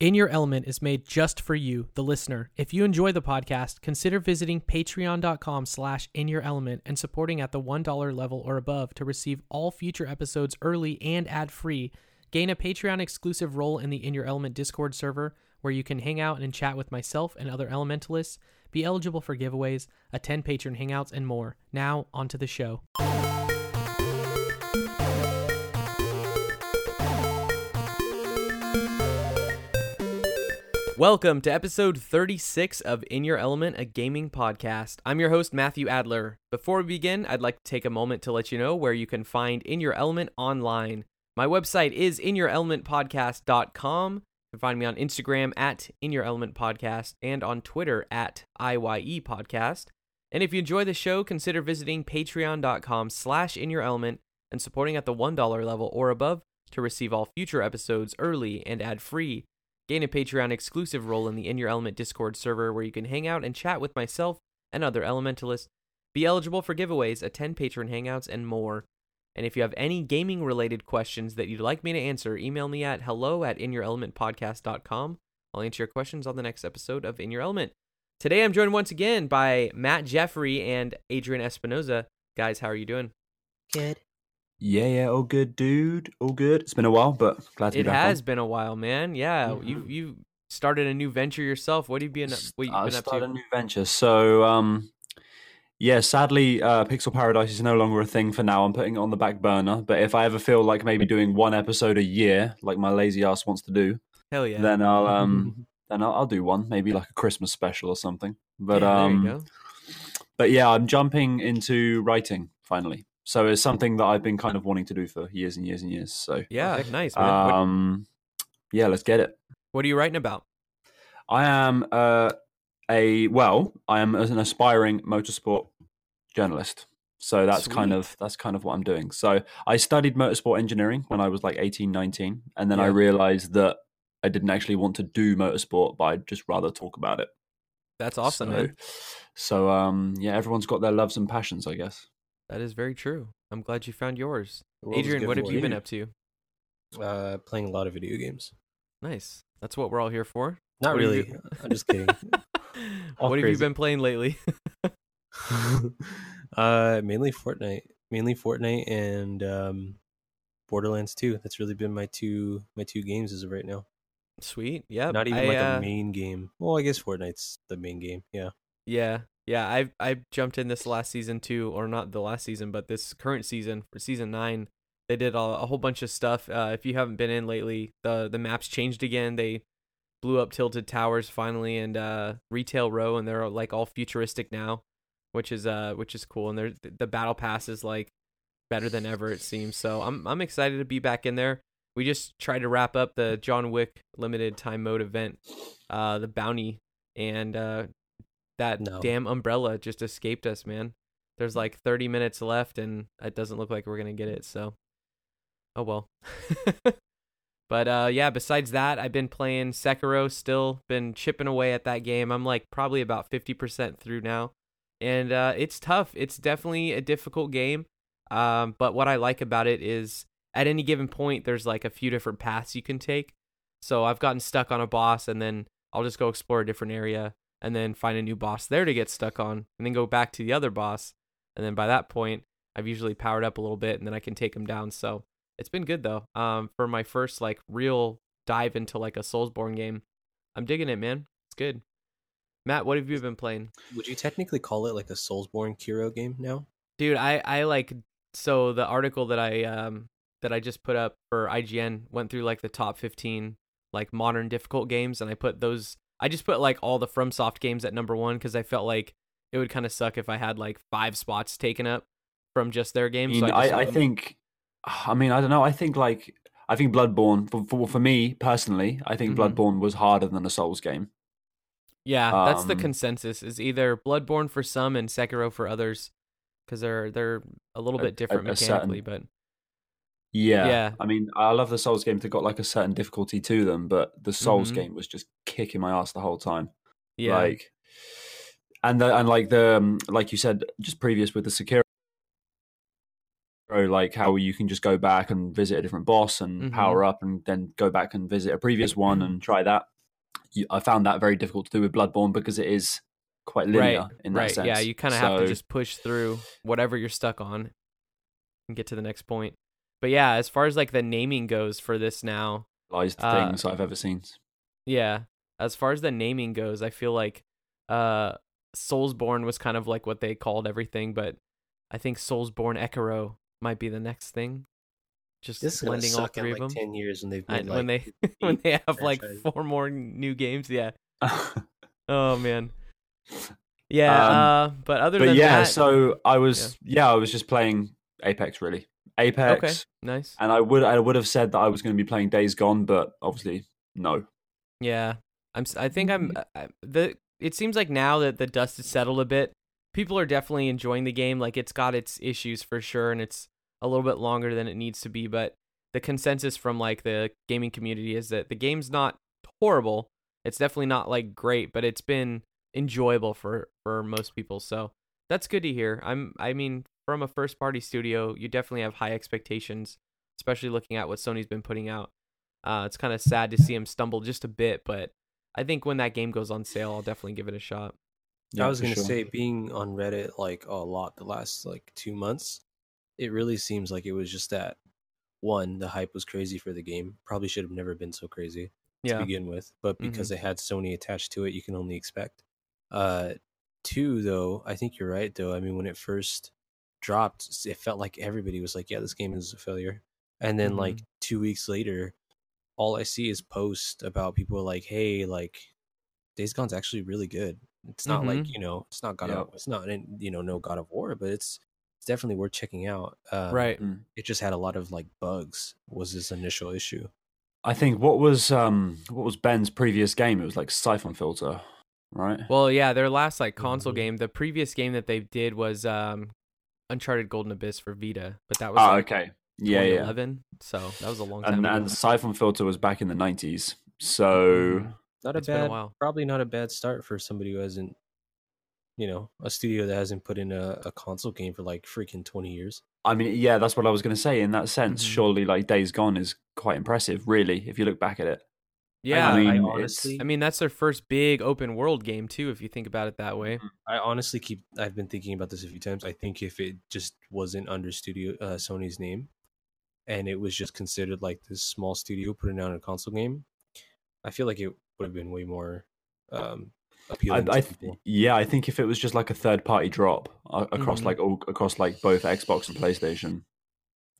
In Your Element is made just for you, the listener. If you enjoy the podcast, consider visiting patreon.com/inyourelement and supporting at the $1 level or above to receive all future episodes early and ad-free. Gain a Patreon-exclusive role in the In Your Element Discord server, where you can hang out and chat with myself and other elementalists, be eligible for giveaways, attend patron hangouts, and more. Now, onto the show. Welcome to episode 36 of In Your Element, a gaming podcast. I'm your host, Matthew Adler. Before we begin, I'd like to take a moment to let you know where you can find In Your Element online. My website is inyourelementpodcast.com. You can find me on Instagram at inyourelementpodcast and on Twitter at iYePodcast. And if you enjoy the show, consider visiting patreon.com/inyourelement and supporting at the $1 level or above to receive all future episodes early and ad-free. Gain a Patreon-exclusive role in the In Your Element Discord server where you can hang out and chat with myself and other elementalists, be eligible for giveaways, attend patron hangouts, and more. And if you have any gaming-related questions that you'd like me to answer, email me at hello@inyourelementpodcast.com. I'll answer your questions on the next episode of In Your Element. Today I'm joined once again by Matt Jeffrey and Adrian Espinoza. Guys, how are you doing? Good. Yeah, all good, dude. All good. It's been a while, but glad to be back. It has been a while, man. Yeah, mm-hmm. you started a new venture yourself. What have you been up to? I started a new venture. So, sadly, Pixel Paradise is no longer a thing for now. I'm putting it on the back burner. But if I ever feel like maybe doing one episode a year, like my lazy ass wants to do, hell yeah, then I'll do one, maybe like a Christmas special or something. But yeah, there you go. But yeah, I'm jumping into writing finally. So it's something that I've been kind of wanting to do for years and years and years. So yeah, nice, man. Let's get it. What are you writing about? I am an aspiring motorsport journalist. So that's Sweet. kind of what I'm doing. So I studied motorsport engineering when I was like 18, 19, and then I realized that I didn't actually want to do motorsport, but I'd just rather talk about it. That's awesome. So everyone's got their loves and passions, I guess. That is very true. I'm glad you found yours. Adrian, what have you been up to? Playing a lot of video games. Nice. That's what we're all here for. Not really. I'm just kidding. What have you been playing lately? Mainly Fortnite and Borderlands 2. That's really been my two games as of right now. Sweet. Yeah. Not even the main game. Well, I guess Fortnite's the main game. Yeah. Yeah. Yeah, I jumped in this last season too, or not the last season, but this current season, for season 9, they did a whole bunch of stuff. If you haven't been in lately, the map's changed again. They blew up Tilted Towers finally and Retail Row, and they're like all futuristic now, which is cool. And the battle pass is like better than ever, it seems. So I'm excited to be back in there. We just tried to wrap up the John Wick limited time mode event, the bounty, and damn umbrella just escaped us, man. There's like 30 minutes left, and it doesn't look like we're going to get it, so oh well. But besides that, I've been playing Sekiro, still been chipping away at that game. I'm like probably about 50% through now, and it's tough. It's definitely a difficult game, but what I like about it is at any given point, there's like a few different paths you can take. So I've gotten stuck on a boss, and then I'll just go explore a different area, and then find a new boss there to get stuck on, and then go back to the other boss. And then by that point, I've usually powered up a little bit, and then I can take him down. So it's been good, though. For my first like real dive into like a Soulsborn game, I'm digging it, man. It's good. Matt, what have you been playing? Would you technically call it like a Soulsborn Kiro game now? Dude, so the article that I just put up for IGN went through like the top 15 like modern difficult games, and I just put like all the FromSoft games at number 1 because I felt like it would kind of suck if I had like 5 spots taken up from just their games. I think Bloodborne for me personally, I think Bloodborne was harder than a Souls game. Yeah, that's the consensus, is either Bloodborne for some and Sekiro for others, because they're a little bit different mechanically, but. Yeah, I mean, I love the Souls games. They got like a certain difficulty to them, but the Souls game was just kicking my ass the whole time. Yeah, and like you said just previous with the Sekiro, Sekiro, like how you can just go back and visit a different boss and power up and then go back and visit a previous one and try that. I found that very difficult to do with Bloodborne because it is quite linear in that sense. Yeah, you kind of have to just push through whatever you're stuck on and get to the next point. But yeah, as far as like the naming goes for this now, things I've ever seen. Yeah, as far as the naming goes, I feel like Soulsborne was kind of like what they called everything, but I think Soulsborne Sekiro might be the next thing. Just this is blending all three of them. 10 years and they've been when they have like 4 more new games. Yeah. Oh man. Yeah. But other than that, so I was I was just playing Apex really. Apex. Okay. Nice. And I would have said that I was going to be playing Days Gone, but obviously no. Yeah. It seems like now that the dust has settled a bit, people are definitely enjoying the game. Like it's got its issues for sure, and it's a little bit longer than it needs to be. But the consensus from like the gaming community is that the game's not horrible. It's definitely not like great, but it's been enjoyable for most people. So that's good to hear. I mean, from a first party studio, you definitely have high expectations, especially looking at what Sony's been putting out. It's kind of sad to see them stumble just a bit, but I think when that game goes on sale, I'll definitely give it a shot. Yeah, I was going to say, being on Reddit like a lot the last like 2 months, it really seems like it was just that one, the hype was crazy for the game. Probably should have never been so crazy to begin with, but because they had Sony attached to it, you can only expect. Two, though, I think you're right, though. I mean, when it first dropped, it felt like everybody was like, yeah, this game is a failure. And then like 2 weeks later, all I see is posts about people like, hey, like Days Gone's actually really good. It's not like, you know, it's not God of, it's not, you know, no God of War, but it's definitely worth checking out. Right. It just had a lot of like bugs was this initial issue. I think what was Ben's previous game? It was like Siphon Filter, right? Well, yeah, their last like console game, the previous game that they did was Uncharted Golden Abyss for Vita, but that was okay. Yeah, 2011, so that was a long time ago. And Siphon Filter was back in the 90s, so probably not a bad start for somebody who hasn't, you know, a studio that hasn't put in a console game for like freaking 20 years. I mean, yeah, that's what I was going to say. In that sense, surely like Days Gone is quite impressive, really, if you look back at it. Yeah, I mean, that's their first big open world game too, if you think about it that way. I honestly I've been thinking about this a few times. I think if it just wasn't under Sony's name, and it was just considered like this small studio putting out a console game, I feel like it would have been way more appealing to people. Yeah, I think if it was just like a third-party drop across like both Xbox and PlayStation,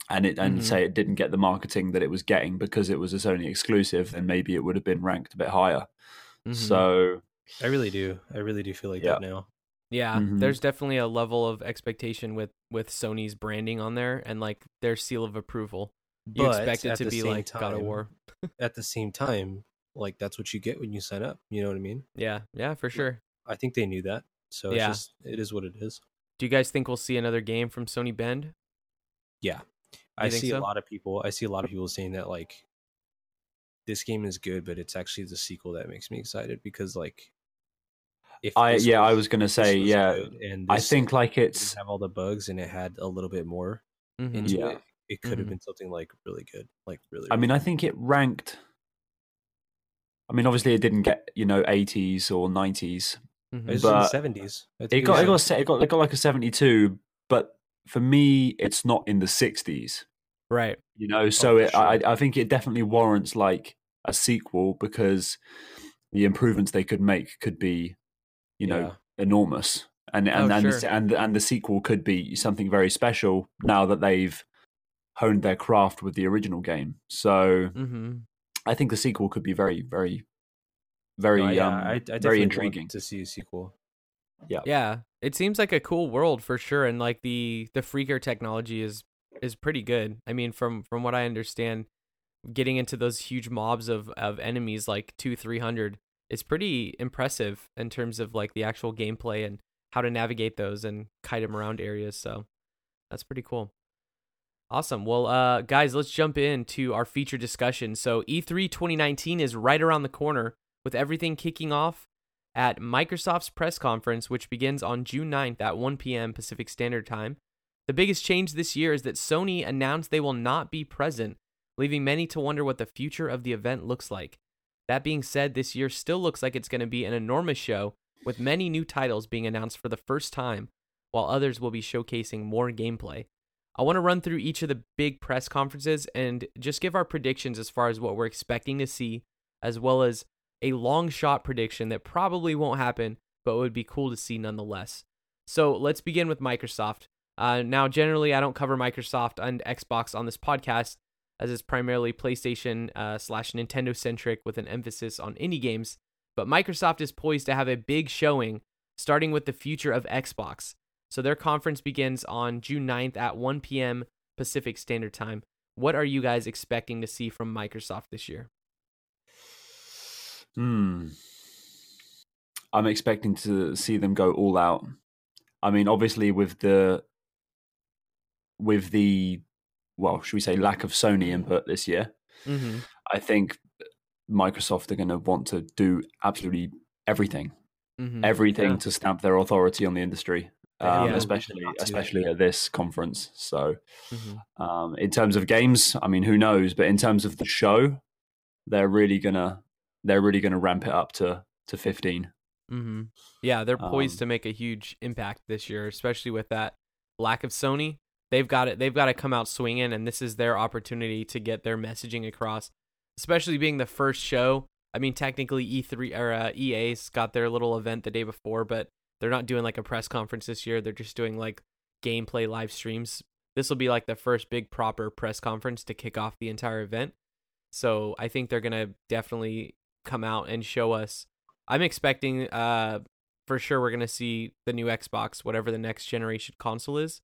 and say it didn't get the marketing that it was getting because it was a Sony exclusive, then maybe it would have been ranked a bit higher. So I really do feel like that now. Yeah, there's definitely a level of expectation with Sony's branding on there and like their seal of approval. You expect it to be like God of War. At the same time, like that's what you get when you sign up. You know what I mean? Yeah, yeah, for sure. I think they knew that. So it's just, it is what it is. Do you guys think we'll see another game from Sony Bend? Yeah. I see a lot of people saying that like this game is good, but it's actually the sequel that makes me excited because like I think like it's have all the bugs and it had a little bit more into it. It could have been something like really good, like really. I mean, I think it ranked. I mean, obviously, it didn't get 80s or 90s. It was in the 70s. It got like a 72, but for me, it's not in the 60s, right? You know, so I think it definitely warrants like a sequel because the improvements they could make could be, enormous, and the sequel could be something very special now that they've honed their craft with the original game. So I think the sequel could be very, very, very, I very intriguing to see a sequel. Yeah, yeah. It seems like a cool world for sure, and like the Freaker technology is pretty good. I mean, from what I understand, getting into those huge mobs of enemies like 200-300 is pretty impressive in terms of like the actual gameplay and how to navigate those and kite them around areas. So that's pretty cool. Awesome. Well, guys, let's jump into our feature discussion. So E3 2019 is right around the corner, with everything kicking off at Microsoft's press conference, which begins on June 9th at 1 p.m. Pacific Standard Time. The biggest change this year is that Sony announced they will not be present, leaving many to wonder what the future of the event looks like. That being said, this year still looks like it's going to be an enormous show, with many new titles being announced for the first time, while others will be showcasing more gameplay. I want to run through each of the big press conferences and just give our predictions as far as what we're expecting to see, as well as a long shot prediction that probably won't happen, but would be cool to see nonetheless. So let's begin with Microsoft. Now, generally, I don't cover Microsoft and Xbox on this podcast, as it's primarily PlayStation /Nintendo-centric with an emphasis on indie games, but Microsoft is poised to have a big showing, starting with the future of Xbox. So their conference begins on June 9th at 1 p.m. Pacific Standard Time. What are you guys expecting to see from Microsoft this year? I'm expecting to see them go all out. I mean, obviously, with the well, should we say lack of Sony input this year, I think Microsoft are going to want to do absolutely everything, everything to stamp their authority on the industry, especially at this conference. So in terms of games, I mean, who knows? But in terms of the show, they're really gonna ramp it up to 15. Yeah, they're poised to make a huge impact this year, especially with that lack of Sony. They've got to come out swinging, and this is their opportunity to get their messaging across, especially being the first show. I mean, technically E3 or EA's got their little event the day before, but they're not doing like a press conference this year. They're just doing like gameplay live streams. This will be like the first big proper press conference to kick off the entire event. So I think they're going to definitely come out and show us. I'm expecting for sure we're going to see the new Xbox, whatever the next generation console is.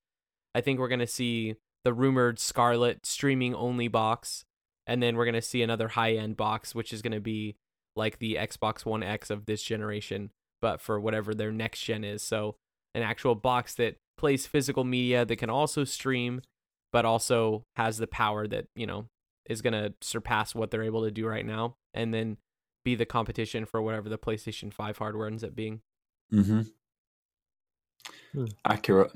I think we're going to see the rumored Scarlet streaming only box, and then we're going to see another high-end box, which is going to be like the Xbox One X of this generation, but for whatever their next gen is. So an actual box that plays physical media that can also stream, but also has the power that, you know, is going to surpass what they're able to do right now, and then be the competition for whatever the PlayStation 5 hardware ends up being. Accurate.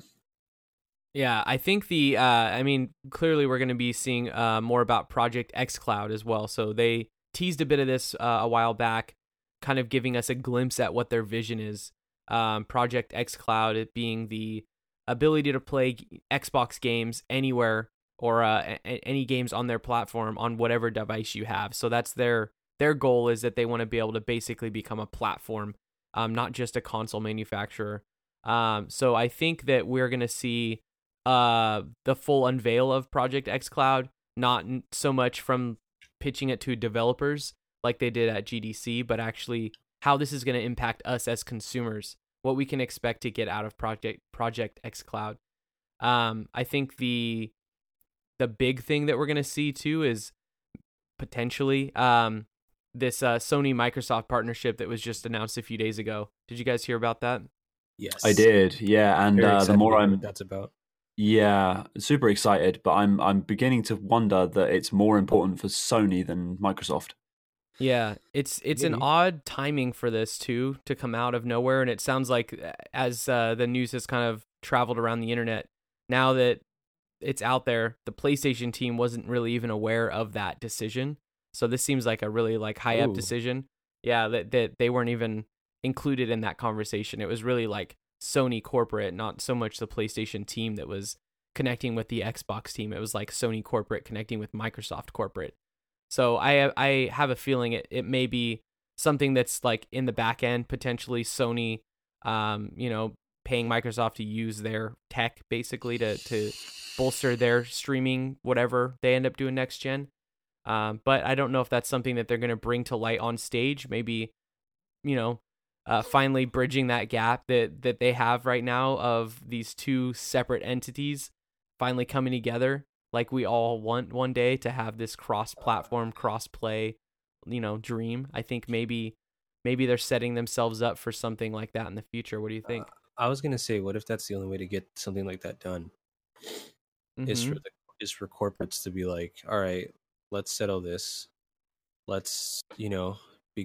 Yeah, I think clearly we're going to be seeing more about Project xCloud as well. So they teased a bit of this a while back, kind of giving us a glimpse at what their vision is. Project xCloud, it being the ability to play Xbox games anywhere or any games on their platform on whatever device you have. So that's their goal, is that they want to be able to basically become a platform, not just a console manufacturer. So I think that we're going to see the full unveil of Project xCloud, not so much from pitching it to developers like they did at GDC, but actually how this is going to impact us as consumers, what we can expect to get out of Project xCloud. I think the big thing that we're going to see too is potentially this Sony-Microsoft partnership that was just announced a few days ago. Did you guys hear about that? Yes, I did. Yeah, and the more I'm that's about. Yeah, super excited, but I'm beginning to wonder that it's more important for Sony than Microsoft. Yeah, it's an odd timing for this too, to come out of nowhere, and it sounds like as the news has kind of traveled around the internet, now that it's out there, the PlayStation team wasn't really even aware of that decision. So this seems like a really like high up decision. Yeah, that they weren't even included in that conversation. It was really like Sony corporate, not so much the PlayStation team that was connecting with the Xbox team. It was like Sony corporate connecting with Microsoft corporate. So I have a feeling it may be something that's like in the back end, potentially Sony, paying Microsoft to use their tech basically to bolster their streaming, whatever they end up doing next gen. But I don't know if that's something that they're going to bring to light on stage. Maybe, finally bridging that gap that they have right now of these two separate entities finally coming together, like we all want one day to have this cross-platform, cross-play, dream. I think maybe they're setting themselves up for something like that in the future. What do you think? I was gonna say, what if that's the only way to get something like that done? Is for corporates to be like, all right, let's settle this. Let's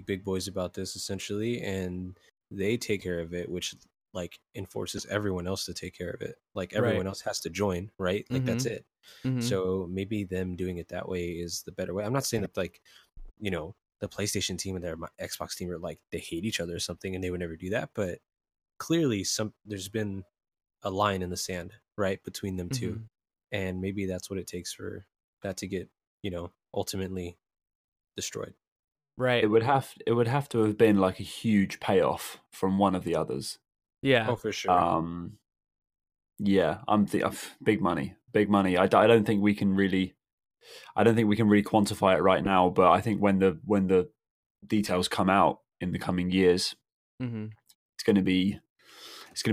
big boys about this essentially, and they take care of it, which like enforces everyone else to take care of it. Like everyone else has to join, right? Like that's it. So maybe them doing it that way is the better way. I'm not saying that like, you know, the PlayStation team and their Xbox team are like, they hate each other or something and they would never do that. But clearly there's been a line in the sand, right, between them two. And maybe that's what it takes for that to get, you know, ultimately destroyed. Right. It would have to have been like a huge payoff from one of the others. Yeah. Oh, for sure. Yeah. Big money. I don't think we can really quantify it right now. But I think when the details come out in the coming years, it's going to be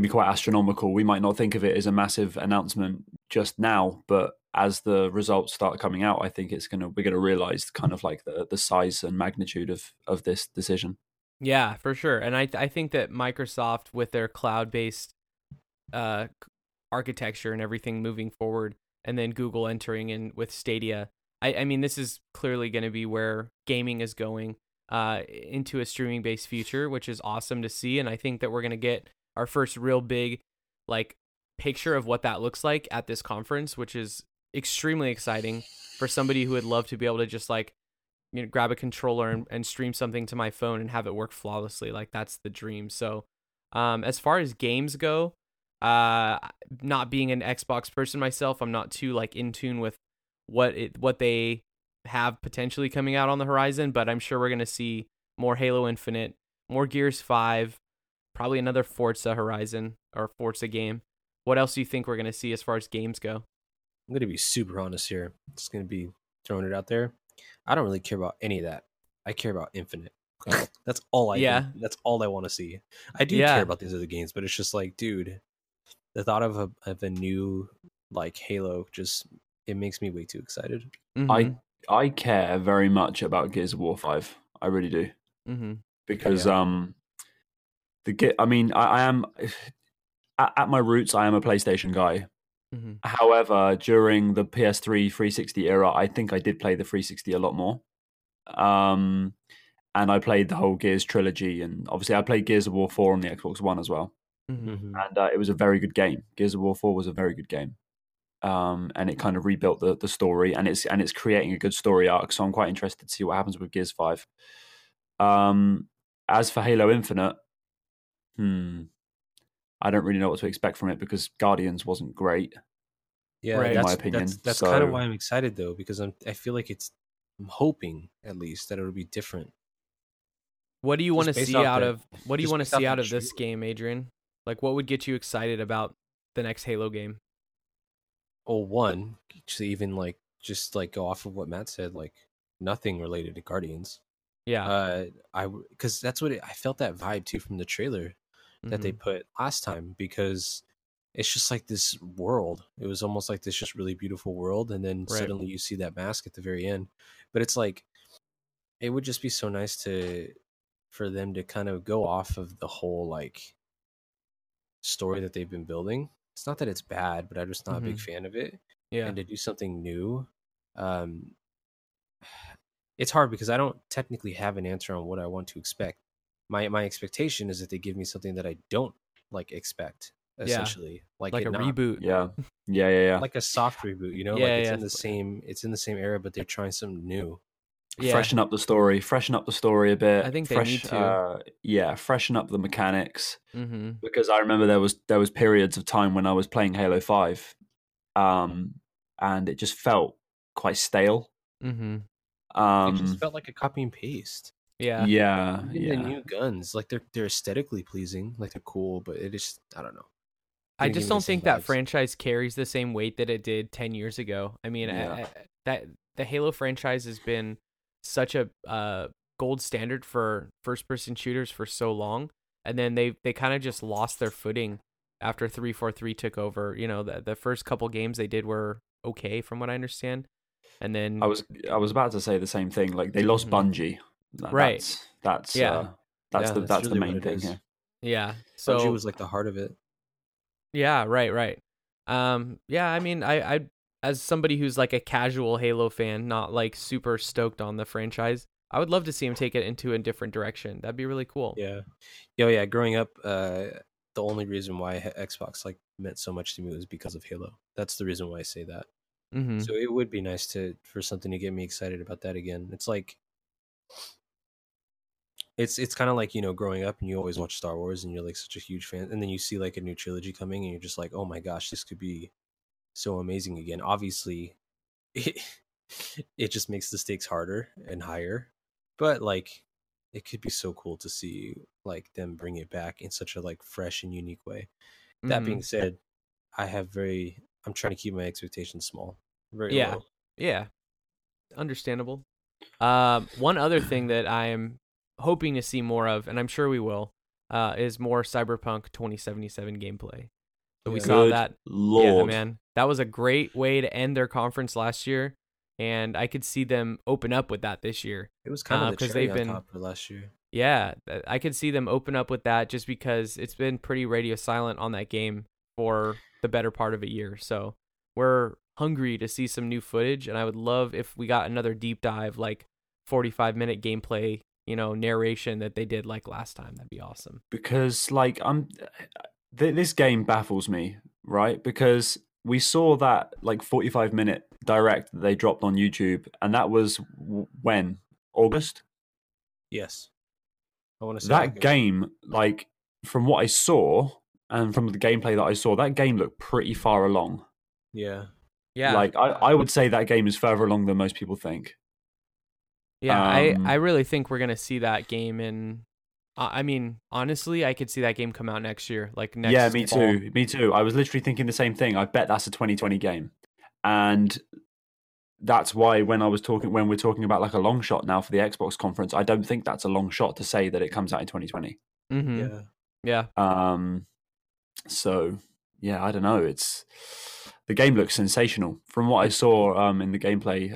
quite astronomical. We might not think of it as a massive announcement just now, but as the results start coming out, I think we're going to realize kind of like the size and magnitude of this decision. Yeah, for sure. And I think that Microsoft, with their cloud-based architecture and everything moving forward, and then Google entering in with Stadia, I mean, this is clearly going to be where gaming is going into a streaming-based future, which is awesome to see. And I think that we're going to get our first real big like picture of what that looks like at this conference, which is extremely exciting for somebody who would love to be able to just like, you know, grab a controller and stream something to my phone and have it work flawlessly. Like that's the dream. So as far as games go, not being an Xbox person myself, I'm not too like in tune with what they have potentially coming out on the horizon, but I'm sure we're going to see more Halo Infinite, more Gears 5, probably another Forza Horizon or Forza game. What else do you think we're going to see as far as games go? I'm going to be super honest here. It's going to be throwing it out there. I don't really care about any of that. I care about Infinite. That's all I do. That's all I want to see. I do care about these other games, but it's just like, dude, the thought of a new like Halo it makes me way too excited. Mm-hmm. I care very much about Gears of War 5. I really do. Mm-hmm. Because I am at my roots. I am a PlayStation guy. Mm-hmm. However, during the PS3 360 era, I think I did play the 360 a lot more. And I played the whole Gears trilogy, and obviously I played Gears of War 4 on the Xbox One as well. Mm-hmm. And it was a very good game. Gears of War 4 was a very good game. And it kind of rebuilt the story, and it's creating a good story arc. So I'm quite interested to see what happens with Gears 5. As for Halo Infinite, I don't really know what to expect from it because Guardians wasn't great. Yeah, in my opinion. That's kind of why I'm excited though, because I feel like I'm hoping at least that it'll be different. What do you want to see out of this game, Adrian? Like, what would get you excited about the next Halo game? Oh, one, just even like go off of what Matt said, like nothing related to Guardians. Yeah, because that's what I felt that vibe too from the trailer that they put last time, because it's just like this world. It was almost like this just really beautiful world, and then suddenly you see that mask at the very end. But it's like, it would just be so nice for them to kind of go off of the whole like story that they've been building. It's not that it's bad, but I'm just not a big fan of it. Yeah, and to do something new, it's hard because I don't technically have an answer on what I want to expect. My expectation is that they give me something that I don't like expect, essentially, like a reboot. Yeah. Like a soft reboot, you know, it's in the same era, but they're trying something new. Yeah. Freshen up the story a bit. I think they need to. Freshen up the mechanics, because I remember there was periods of time when I was playing Halo 5, and it just felt quite stale. It just felt like a copy and paste. Yeah. The new guns, like they're aesthetically pleasing, like they're cool, but it is, I don't know. I just don't think that franchise carries the same weight that it did 10 years ago. I mean, that the Halo franchise has been such a gold standard for first-person shooters for so long, and then they kind of just lost their footing after 343 took over. You know, the first couple games they did were okay, from what I understand, and then I was about to say the same thing. Like they lost Bungie. That's really the main thing here. Yeah. So Bungie was like the heart of it. Yeah, right. I mean, I as somebody who's like a casual Halo fan, not like super stoked on the franchise, I would love to see him take it into a different direction. That'd be really cool. Yeah. Growing up, the only reason why Xbox like meant so much to me was because of Halo. That's the reason why I say that. Mm-hmm. So it would be nice for something to get me excited about that again. It's like, it's kind of like, you know, growing up and you always watch Star Wars and you're like such a huge fan, and then you see like a new trilogy coming and you're just like, oh my gosh, this could be so amazing again. Obviously, it just makes the stakes harder and higher, but like it could be so cool to see like them bring it back in such a like fresh and unique way. Mm-hmm. That being said, I'm trying to keep my expectations small. Very low. Yeah. Understandable. One other thing that I am hoping to see more of, and I'm sure we will, is more Cyberpunk 2077 gameplay. So we saw that. Lord. Yeah, man. That was a great way to end their conference last year, and I could see them open up with that this year. It was kind of the cherry on top for last year. Yeah, I could see them open up with that just because it's been pretty radio silent on that game for the better part of a year. So we're hungry to see some new footage, and I would love if we got another deep dive, like 45-minute gameplay, you know, narration that they did like last time. That'd be awesome. Because like this game baffles me, right? Because we saw that like 45-minute direct that they dropped on YouTube, and that was when? August? Yes. I want to say that game, like from what I saw and from the gameplay that I saw, that game looked pretty far along. Yeah. Yeah. Like, I would say that game is further along than most people think. Yeah, I really think we're going to see that game in... I mean, honestly, I could see that game come out next year. Like next Yeah, me fall. Too. Me too. I was literally thinking the same thing. I bet that's a 2020 game. And that's why when we're talking about like a long shot now for the Xbox conference, I don't think that's a long shot to say that it comes out in 2020. Mm-hmm. Yeah. Yeah. So, yeah, I don't know. The game looks sensational. From what I saw in the gameplay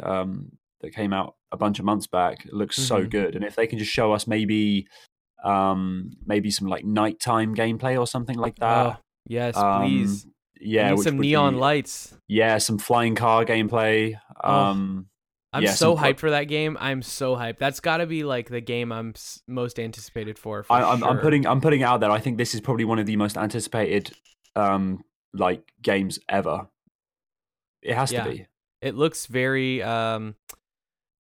that came out a bunch of months back, it looks so good. And if they can just show us maybe some like nighttime gameplay or something like that. Yes, please. Yeah, some neon lights. Yeah, some flying car gameplay. I'm so hyped for that game. I'm so hyped. That's got to be like the game I'm most anticipated for sure. I'm putting it out there. I think this is probably one of the most anticipated like games ever. It has to be. It looks very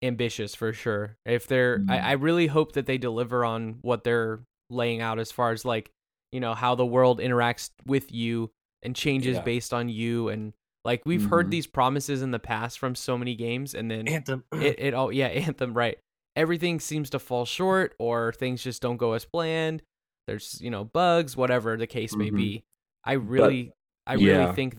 ambitious for sure. If they're, I really hope that they deliver on what they're laying out as far as like, you know, how the world interacts with you and changes based on you and. Like, we've heard these promises in the past from so many games, and then Anthem. It all, yeah, Anthem, right. Everything seems to fall short, or things just don't go as planned. There's, you know, bugs, whatever the case may be. I really think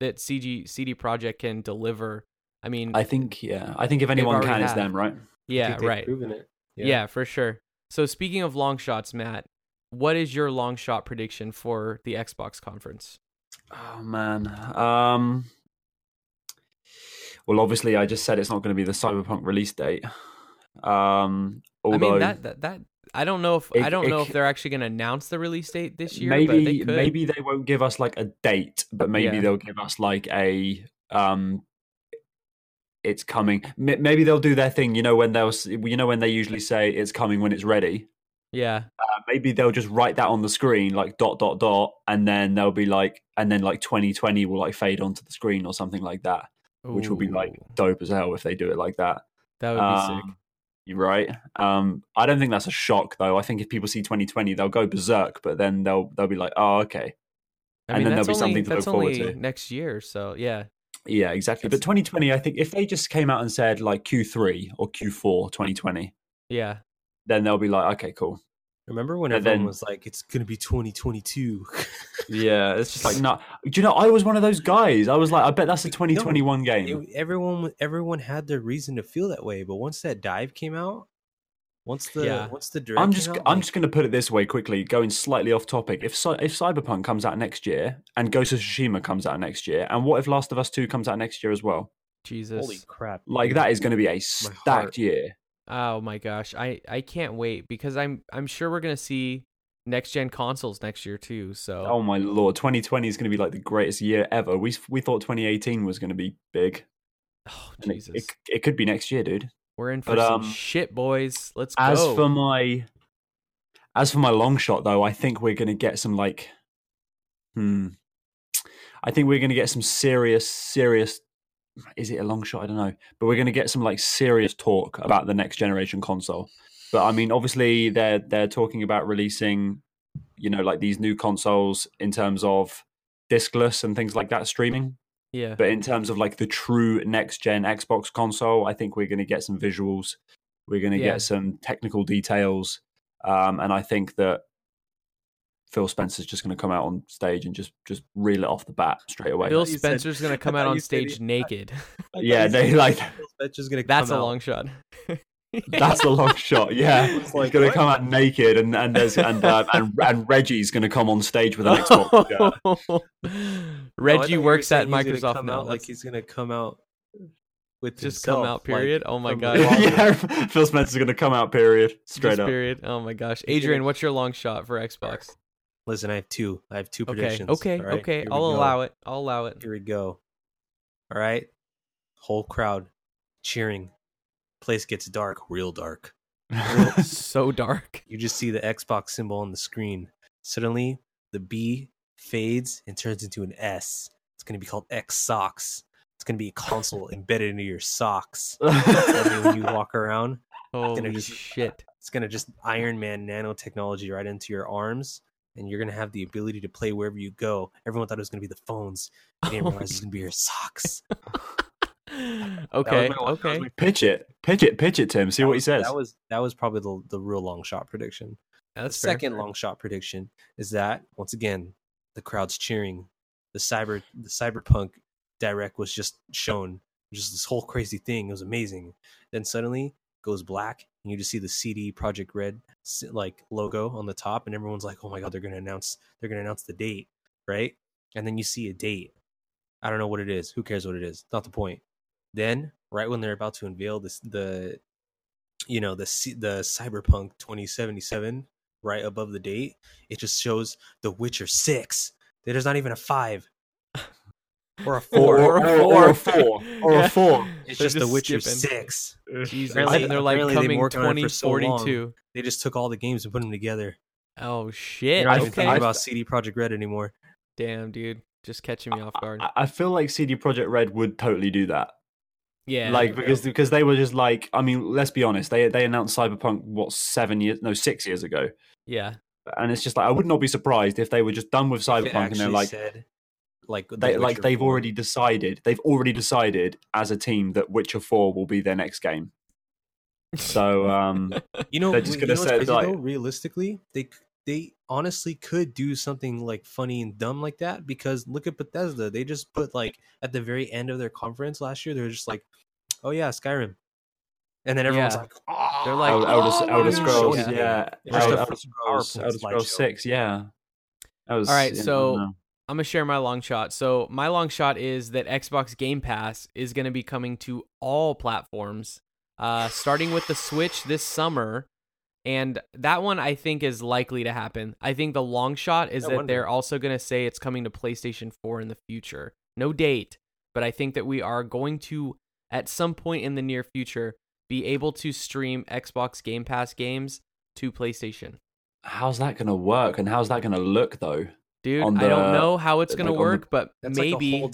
that CD Projekt can deliver. I mean, I think if anyone can, it's them, right? Yeah, right. Proven it. Yeah, for sure. So speaking of long shots, Matt, what is your long shot prediction for the Xbox conference? Oh man. Well, obviously, I just said it's not going to be the Cyberpunk release date. Although I mean that I don't know if they're actually going to announce the release date this year. Maybe, but they could. Maybe they won't give us like a date, but maybe they'll give us like a it's coming. Maybe they'll do their thing. You know when they usually say it's coming when it's ready. Yeah. Maybe they'll just write that on the screen, like ... and then they'll be like, and then like 2020 will like fade onto the screen or something like that, which will be like dope as hell if they do it like that. That would be sick. You're right. I don't think that's a shock though. I think if people see 2020, they'll go berserk, but then they'll be like, oh, okay. I mean, then there'll be something to look forward to next year. So yeah. Yeah, exactly. But 2020, I think if they just came out and said like Q3 or Q4 2020. Yeah. Then they'll be like, okay, cool. Remember when everyone was like, it's going to be 2022. Yeah, it's just like, not. Do you know, I was one of those guys. I was like, I bet that's a 2021 game. Everyone had their reason to feel that way. But once that dive came out, once the direct I'm just going to put it this way quickly, going slightly off topic. If Cyberpunk comes out next year and Ghost of Tsushima comes out next year, and what if Last of Us 2 comes out next year as well? Jesus. Holy crap. Like, that is going to be a stacked year. Oh my gosh, I can't wait because I'm sure we're gonna see next gen consoles next year too. So oh my lord, 2020 is gonna be like the greatest year ever. We thought 2018 was gonna be big. Oh Jesus, it could be next year, dude. We're in for some shit, boys. Let's go. As for my long shot though, I think we're gonna get some like I think we're going to get some serious. Is it a long shot? I don't know. But we're going to get some like serious talk about the next generation console. But I mean, obviously they're talking about releasing, you know, like these new consoles in terms of diskless and things like that, streaming. Yeah. But in terms of like the true next gen Xbox console, I think we're going to get some visuals. We're going to get some technical details. And I think that Phil Spencer's just going to come out on stage and just reel it off the bat straight away. Phil Spencer's going to come out on stage naked. Yeah, they like that's a long shot. That's a long shot. Yeah, he's going to come out naked, and there's and Reggie's going to come on stage with an Xbox. Reggie works at Microsoft now. Like he's going to come out with just himself, come out period. Like, oh my god. Yeah, Phil Spencer's going to come out period straight just up. Period. Oh my gosh. Adrian, what's your long shot for Xbox? Listen, I have two predictions. Okay, right? Okay. I'll allow it. Here we go. All right. Whole crowd cheering. Place gets dark, real dark. So dark. You just see the Xbox symbol on the screen. Suddenly, the B fades and turns into an S. It's going to be called X-Socks. It's going to be a console embedded into your socks. When you walk around. Holy shit. It's going to just Iron Man nanotechnology right into your arms. And you're going to have the ability to play wherever you go. Everyone thought it was going to be the phones. They didn't realize it was going to be your socks. Okay. Pitch it to him. See what he says. That was probably the real long shot prediction. That's the second long shot prediction is that, once again, the crowd's cheering. The Cyberpunk Direct was just shown. Just this whole crazy thing. It was amazing. Then suddenly goes black, and you just see the CD Projekt Red like logo on the top, and everyone's like, "Oh my god, they're gonna announce the date, right?" And then you see a date. I don't know what it is. Who cares what it is? Not the point. Then, right when they're about to unveil this, the Cyberpunk 2077, right above the date, it just shows The Witcher 6. There's not even a 5. Or a four. It's just The Witcher 6. Jesus. And they're like coming 2042. They just took all the games and put them together. Oh shit! You're not even thinking about CD Projekt Red anymore. Damn, dude, just catching me off guard. I feel like CD Projekt Red would totally do that. Yeah, like because they were just like, I mean, let's be honest, they announced Cyberpunk 6 years ago. Yeah, and it's just like I would not be surprised if they were just done with Cyberpunk and they're like. They've already decided as a team that Witcher 4 will be their next game. So they're just going to say like, realistically, they honestly could do something like funny and dumb like that, because look at Bethesda. They just put like at the very end of their conference last year, they were just like, "Oh yeah, Skyrim," and then everyone's like, "Oh, they're like Elder Scrolls, Elder Scrolls 6, yeah." All right, so. I'm going to share my long shot. So my long shot is that Xbox Game Pass is going to be coming to all platforms, starting with the Switch this summer. And that one I think is likely to happen. I think the long shot is that they're also going to say it's coming to PlayStation 4 in the future. No date, but I think that we are going to, at some point in the near future, be able to stream Xbox Game Pass games to PlayStation. How's that going to work? And how's that going to look, though? Dude, I don't know how it's going to work, but maybe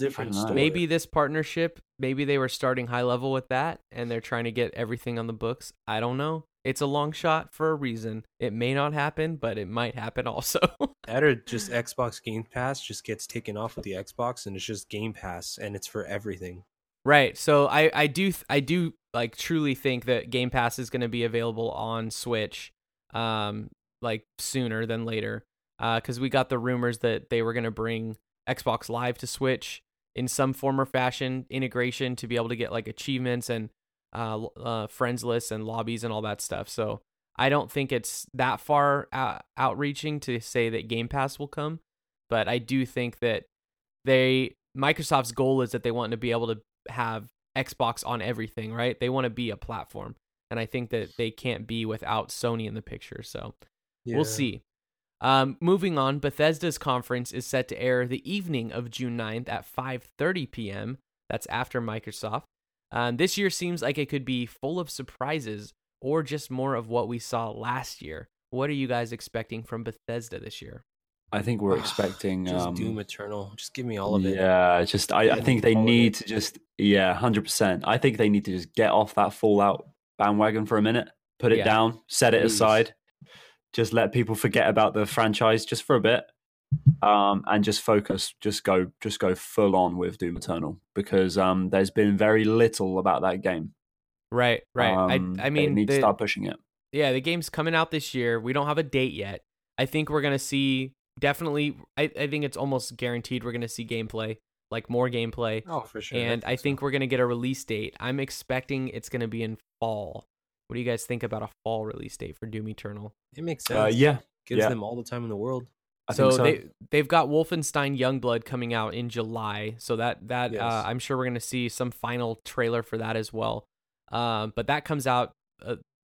this partnership, maybe they were starting high level with that, and they're trying to get everything on the books. I don't know. It's a long shot for a reason. It may not happen, but it might happen also. That or just Xbox Game Pass just gets taken off with the Xbox, and it's just Game Pass, and it's for everything. Right. So I do like truly think that Game Pass is going to be available on Switch, like sooner than later. Because we got the rumors that they were going to bring Xbox Live to Switch in some form or fashion, integration to be able to get like achievements and friends lists and lobbies and all that stuff. So I don't think it's that far outreaching to say that Game Pass will come, but I do think that Microsoft's goal is that they want to be able to have Xbox on everything, right? They want to be a platform, and I think that they can't be without Sony in the picture. So We'll see. Moving on, Bethesda's conference is set to air the evening of June 9th at 5:30 p.m. That's after Microsoft. This year seems like it could be full of surprises or just more of what we saw last year. What are you guys expecting from Bethesda this year? I think we're expecting just Doom Eternal. Just give me all of it. Yeah, just I think they need to just 100%. I think they need to just get off that Fallout bandwagon for a minute, put it down, set it aside, just let people forget about the franchise just for a bit, and just focus. Just go full on with Doom Eternal, because there's been very little about that game. Right. I mean, they need to start pushing it. Yeah, the game's coming out this year. We don't have a date yet. I think we're gonna see. Definitely, I think it's almost guaranteed we're going to see gameplay, like more gameplay. Oh, for sure. And I think we're going to get a release date. I'm expecting it's going to be in fall. What do you guys think about a fall release date for Doom Eternal? It makes sense. Yeah. Gives them all the time in the world. I think so. They've got Wolfenstein Youngblood coming out in July. So that yes. I'm sure we're going to see some final trailer for that as well. But that comes out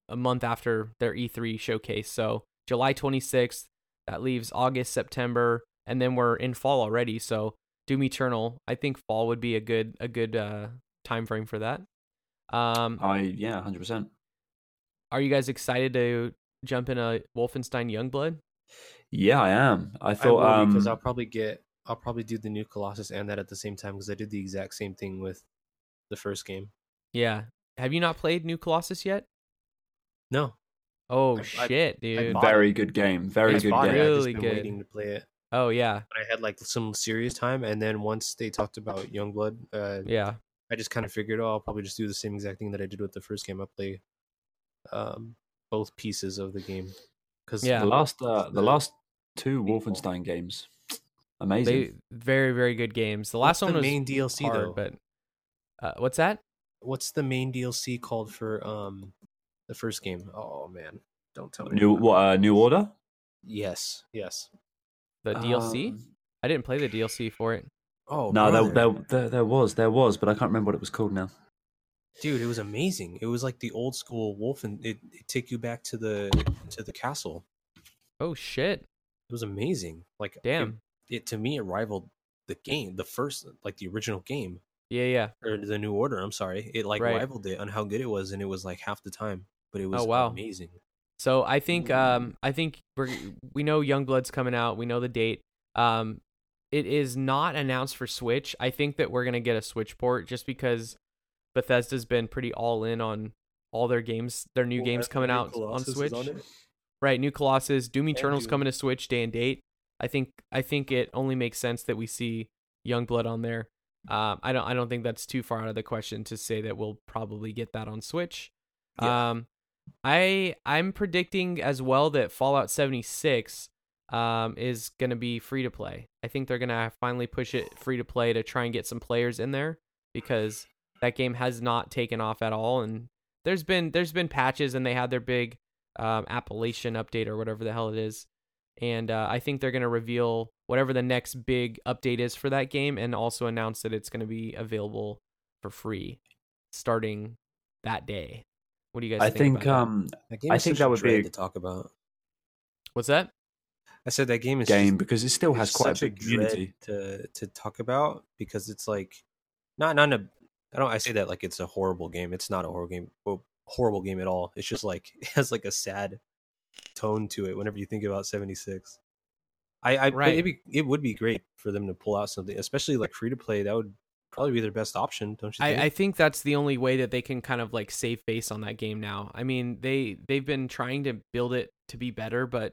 a month after their E3 showcase. So July 26th. That leaves August, September, and then we're in fall already. So Doom Eternal, I think fall would be a good time frame for that. 100%. Are you guys excited to jump in a Wolfenstein Youngblood? Yeah, I am. I thought because I'll probably do the new Colossus and that at the same time, because I did the exact same thing with the first game. Yeah. Have you not played New Colossus yet? No. Oh shit, dude! Very good game. Very good game. Really good. Waiting to play it. Oh yeah. I had like some serious time, and then once they talked about Youngblood, I just kind of figured, I'll probably just do the same exact thing that I did with the first game. I play both pieces of the game, because the last two Wolfenstein games, amazing. Very very good games. The last one was main DLC hard, though. But what's that? What's the main DLC called for? The first game. Oh man, don't tell me. New Order? Yes. The DLC? I didn't play the DLC for it. Oh no, there was, but I can't remember what it was called now. Dude, it was amazing. It was like the old school Wolf, and it take you back to the castle. Oh shit! It was amazing. Like damn, it to me it rivaled the game, the first, like the original game. Yeah. Or the New Order. I'm sorry. It rivaled it on how good it was, and it was like half the time. But it was amazing. So I think we know Youngblood's coming out. We know the date. It is not announced for Switch. I think that we're gonna get a Switch port just because Bethesda's been pretty all in on all their games, their new games coming out on Switch. Right, New Colossus, Doom Eternal's coming to Switch day and date. I think it only makes sense that we see Youngblood on there. I don't think that's too far out of the question to say that we'll probably get that on Switch. Yeah. I'm predicting as well that Fallout 76 is going to be free to play. I think they're going to finally push it free to play to try and get some players in there, because that game has not taken off at all. And there's been patches, and they had their big Appalachian update or whatever the hell it is. And I think they're going to reveal whatever the next big update is for that game, and also announce that it's going to be available for free starting that day. What do you guys think about that? I think that would be to talk about. What's that? I said that game is because it still has quite a big community to talk about, because it's like I say that like it's a horrible game. It's not a horrible game at all. It's just like it has like a sad tone to it whenever you think about 76. It would be great for them to pull out something, especially like free to play. That would probably be their best option, don't you think? I think that's the only way that they can kind of like save face on that game now. I mean, they've been trying to build it to be better, but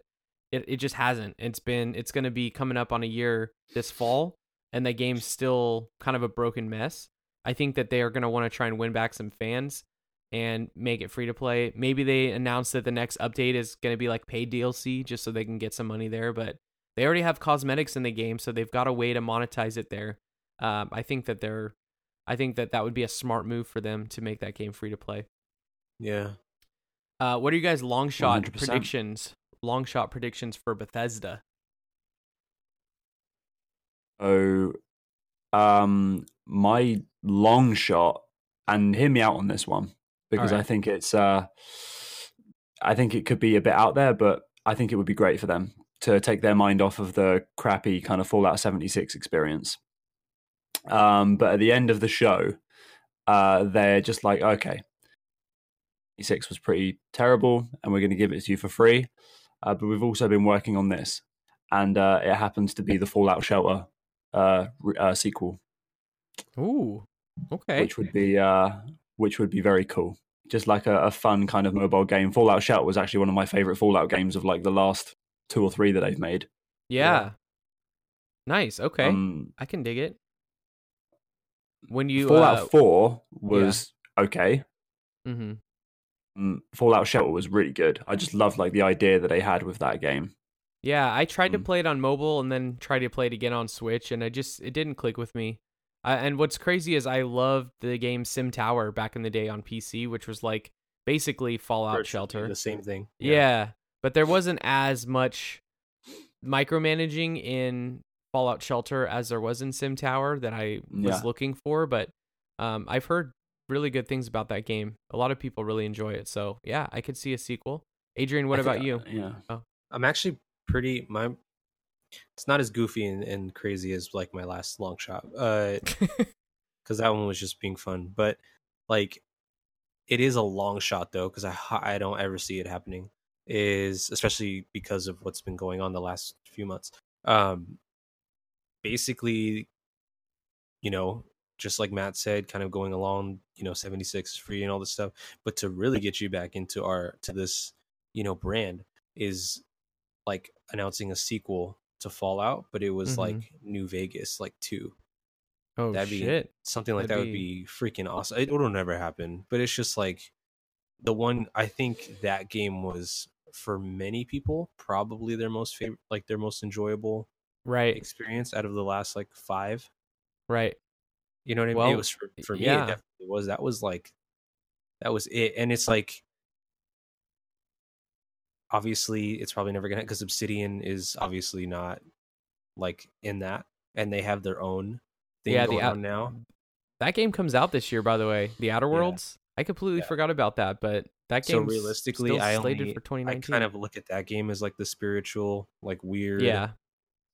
it just hasn't. It's going to be coming up on a year this fall, and the game's still kind of a broken mess. I think that they are going to want to try and win back some fans and make it free to play. Maybe they announce that the next update is going to be like paid DLC, just so they can get some money there, but they already have cosmetics in the game, so they've got a way to monetize it there. I think that would be a smart move for them to make that game free to play. Yeah. What are you guys' long shot predictions for Bethesda? Oh, my long shot, and hear me out on this one, because I think it's I think it could be a bit out there, but I think it would be great for them to take their mind off of the crappy kind of Fallout 76 experience. But at the end of the show, they're just like, okay, 6 was pretty terrible, and we're going to give it to you for free. But we've also been working on this, and it happens to be the Fallout Shelter sequel. Ooh, okay. Which would be very cool. Just like a fun kind of mobile game. Fallout Shelter was actually one of my favorite Fallout games of like the last 2 or 3 that they've made. Yeah. Nice. Okay. I can dig it. When you Fallout 4 was okay. Mm-hmm. Fallout Shelter was really good. I just loved like the idea that they had with that game. Yeah, I tried to play it on mobile and then tried to play it again on Switch, and it didn't click with me. And what's crazy is I loved the game Sim Tower back in the day on PC, which was like basically Fallout Shelter, the same thing. Yeah, but there wasn't as much micromanaging in Fallout Shelter as there was in Sim Tower that I was looking for. But I've heard really good things about that game. A lot of people really enjoy it. So yeah, I could see a sequel. Adrian, what about you? Yeah, I'm actually it's not as goofy and crazy as like my last long shot, because that one was just being fun. But like, it is a long shot though, because I don't ever see it happening. Is especially because of what's been going on the last few months. Basically, you know, just like Matt said, kind of going along, you know, 76 is free and all this stuff, but to really get you back into this, you know, brand is like announcing a sequel to Fallout, but it was like New Vegas, like 2. Oh, that'd be shit. Something like that would be freaking awesome. It'll never happen, but it's just like the one, I think that game was for many people probably their most favorite, like their most enjoyable experience out of the last like 5. Right. You know what I mean? Well, it was for me, it definitely was. That was it. And it's like, obviously it's probably never gonna, because Obsidian is obviously not like in that, and they have their own thing going on now. That game comes out this year, by the way, The Outer Worlds. I completely forgot about that, but that game, so realistically, still slated for 2019. I kind of look at that game as like the spiritual, like weird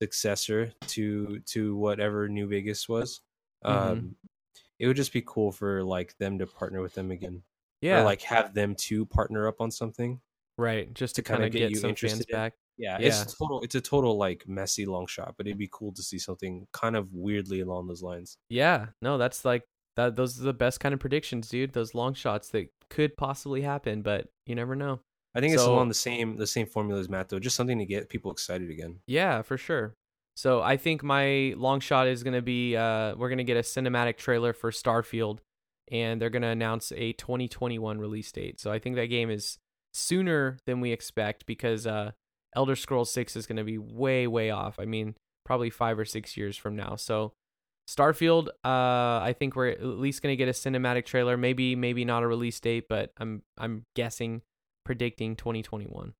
successor to whatever New Vegas was. It would just be cool for like them to partner with them again, or like have them to partner up on something. Right, just to kind of get you some fans back. Yeah, it's a total like messy long shot, but it'd be cool to see something kind of weirdly along those lines. Yeah, no, that's like that. Those are the best kind of predictions, dude. Those long shots that could possibly happen, but you never know. I think it's along the same formula as Matt, though. Just something to get people excited again. Yeah, for sure. So I think my long shot is going to be we're going to get a cinematic trailer for Starfield, and they're going to announce a 2021 release date. So I think that game is sooner than we expect, because Elder Scrolls 6 is going to be way, way off. I mean, probably 5 or 6 years from now. So Starfield, I think we're at least going to get a cinematic trailer. Maybe not a release date, but I'm guessing, predicting 2021.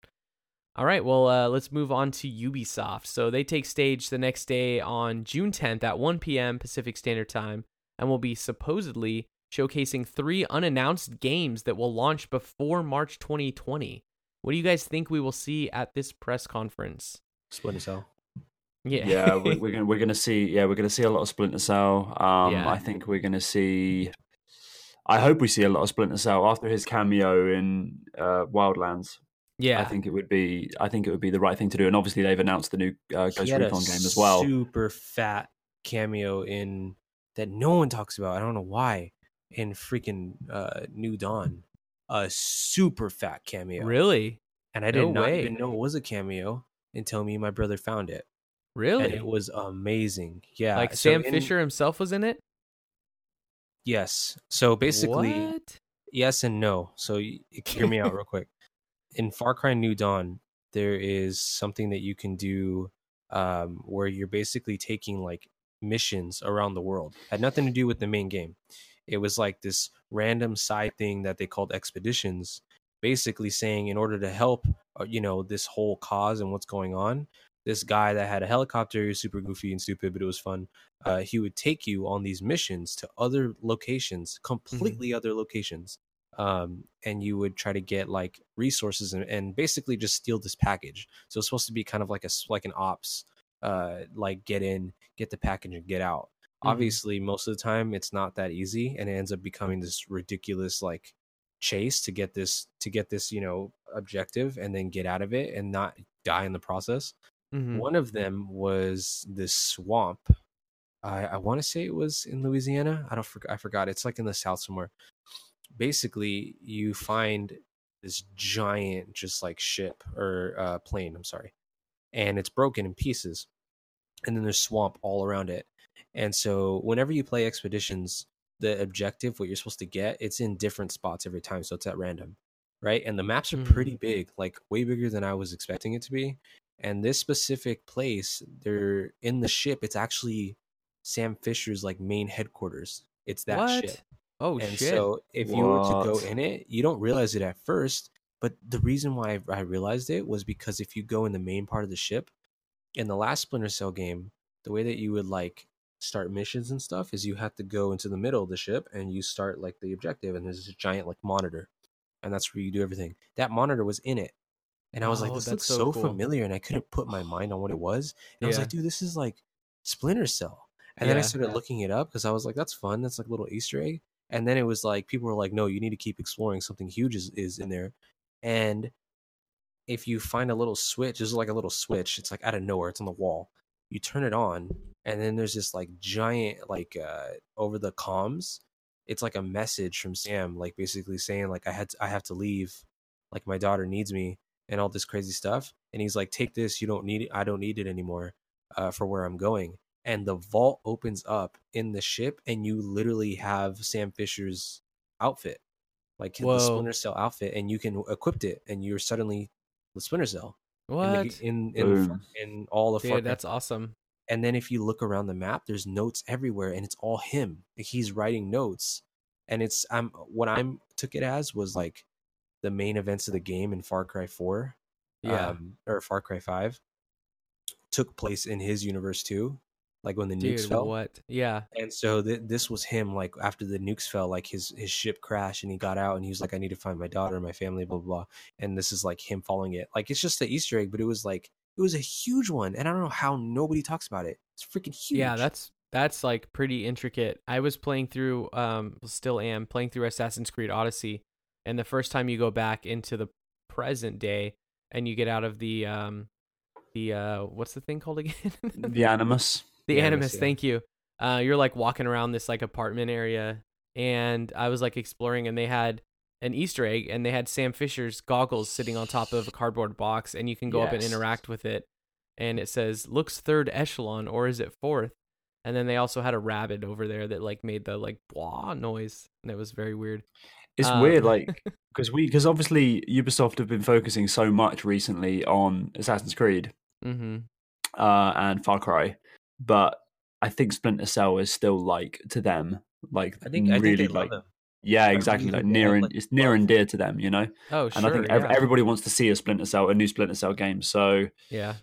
All right, well, let's move on to Ubisoft. So they take stage the next day on June 10th at 1 p.m. Pacific Standard Time, and will be supposedly showcasing 3 unannounced games that will launch before March 2020. What do you guys think we will see at this press conference? Splinter Cell. Yeah, yeah, we're gonna see. Yeah, we're gonna see a lot of Splinter Cell. I think we're gonna see. I hope we see a lot of Splinter Cell after his cameo in Wildlands. Yeah, I think it would be the right thing to do, and obviously they've announced the new Ghost Recon game as well. Super fat cameo in that no one talks about. I don't know why. In freaking New Dawn, a super fat cameo. Really? And I did not even know it was a cameo until me and my brother found it. Really? And it was amazing. Yeah, like Sam Fisher himself was in it. Yes. So basically, what? Yes and no. So hear me out real quick. In Far Cry New Dawn, there is something that you can do where you're basically taking like missions around the world. Had nothing to do with the main game. It was like this random side thing that they called expeditions, basically saying in order to help, you know, this whole cause and what's going on, this guy that had a helicopter, he was super goofy and stupid, but it was fun. He would take you on these missions to other locations, completely other locations. And you would try to get like resources and basically just steal this package. So it's supposed to be kind of like an ops, like get in, get the package and get out. Obviously, most of the time it's not that easy, and it ends up becoming this ridiculous like chase to get this, you know, objective, and then get out of it and not die in the process. Mm-hmm. One of them was this swamp. I want to say it was in Louisiana. I forgot. It's like in the South somewhere. Basically, you find this giant, just like ship or plane. I'm sorry, and it's broken in pieces, and then there's swamp all around it. And so, whenever you play Expeditions, the objective, what you're supposed to get, it's in different spots every time, so it's at random, right? And the maps are pretty big, like way bigger than I was expecting it to be. And this specific place, they're in the ship. It's actually Sam Fisher's like main headquarters. It's that ship. Oh, and shit. So if you were to go in it, you don't realize it at first. But the reason why I realized it was because if you go in the main part of the ship, in the last Splinter Cell game, the way that you would like start missions and stuff is you have to go into the middle of the ship and you start like the objective, and there's this giant like monitor, and that's where you do everything. That monitor was in it. And I was like, this looks so cool. Familiar, and I couldn't put my mind on what it was. And I was like, dude, this is like Splinter Cell. And then I started looking it up because I was like, that's fun. That's like a little Easter egg. And then it was like, people were like, no, you need to keep exploring. Something huge is in there. And if you find a little switch, there's like a little switch. It's like out of nowhere. It's on the wall. You turn it on, and then there's this like giant, like over the comms, it's like a message from Sam, like basically saying like, I have to leave. Like my daughter needs me. And all this crazy stuff. And he's like, take this. You don't need it. I don't need it anymore for where I'm going. And the vault opens up in the ship, and you literally have Sam Fisher's outfit, like the Splinter Cell outfit, and you can equip it, and you're suddenly the Splinter Cell. What? In all of Fortnite. That's awesome. And then if you look around the map, there's notes everywhere, and it's all him. Like, he's writing notes. And it's what I took it as was like the main events of the game in Far Cry 4 or Far Cry 5 took place in his universe too, like when the nukes fell. And so this was him, like after the nukes fell, like his ship crashed and he got out and he was like, I need to find my daughter and my family, blah, blah, blah. And this is like him following it. Like, it's just the Easter egg, but it was a huge one, and I don't know how nobody talks about it. It's freaking huge. Yeah, that's like pretty intricate. I was playing through still am playing through Assassin's Creed Odyssey. And the first time you go back into the present day and you get out of the what's the thing called again? The Animus. The Animus, thank you. You're like walking around this like apartment area, and I was like exploring, and they had an Easter egg, and they had Sam Fisher's goggles sitting on top of a cardboard box, and you can go up and interact with it. And it says, looks third echelon, or is it fourth? And then they also had a rabbit over there that like made the like blah noise, and it was very weird. It's weird, like, because obviously Ubisoft have been focusing so much recently on Assassin's Creed and Far Cry, but I think Splinter Cell is still like to them, like I think like, yeah, exactly, like near and it's near and dear to them, you know. Oh, sure. And I think everybody wants to see a new Splinter Cell game. So yeah,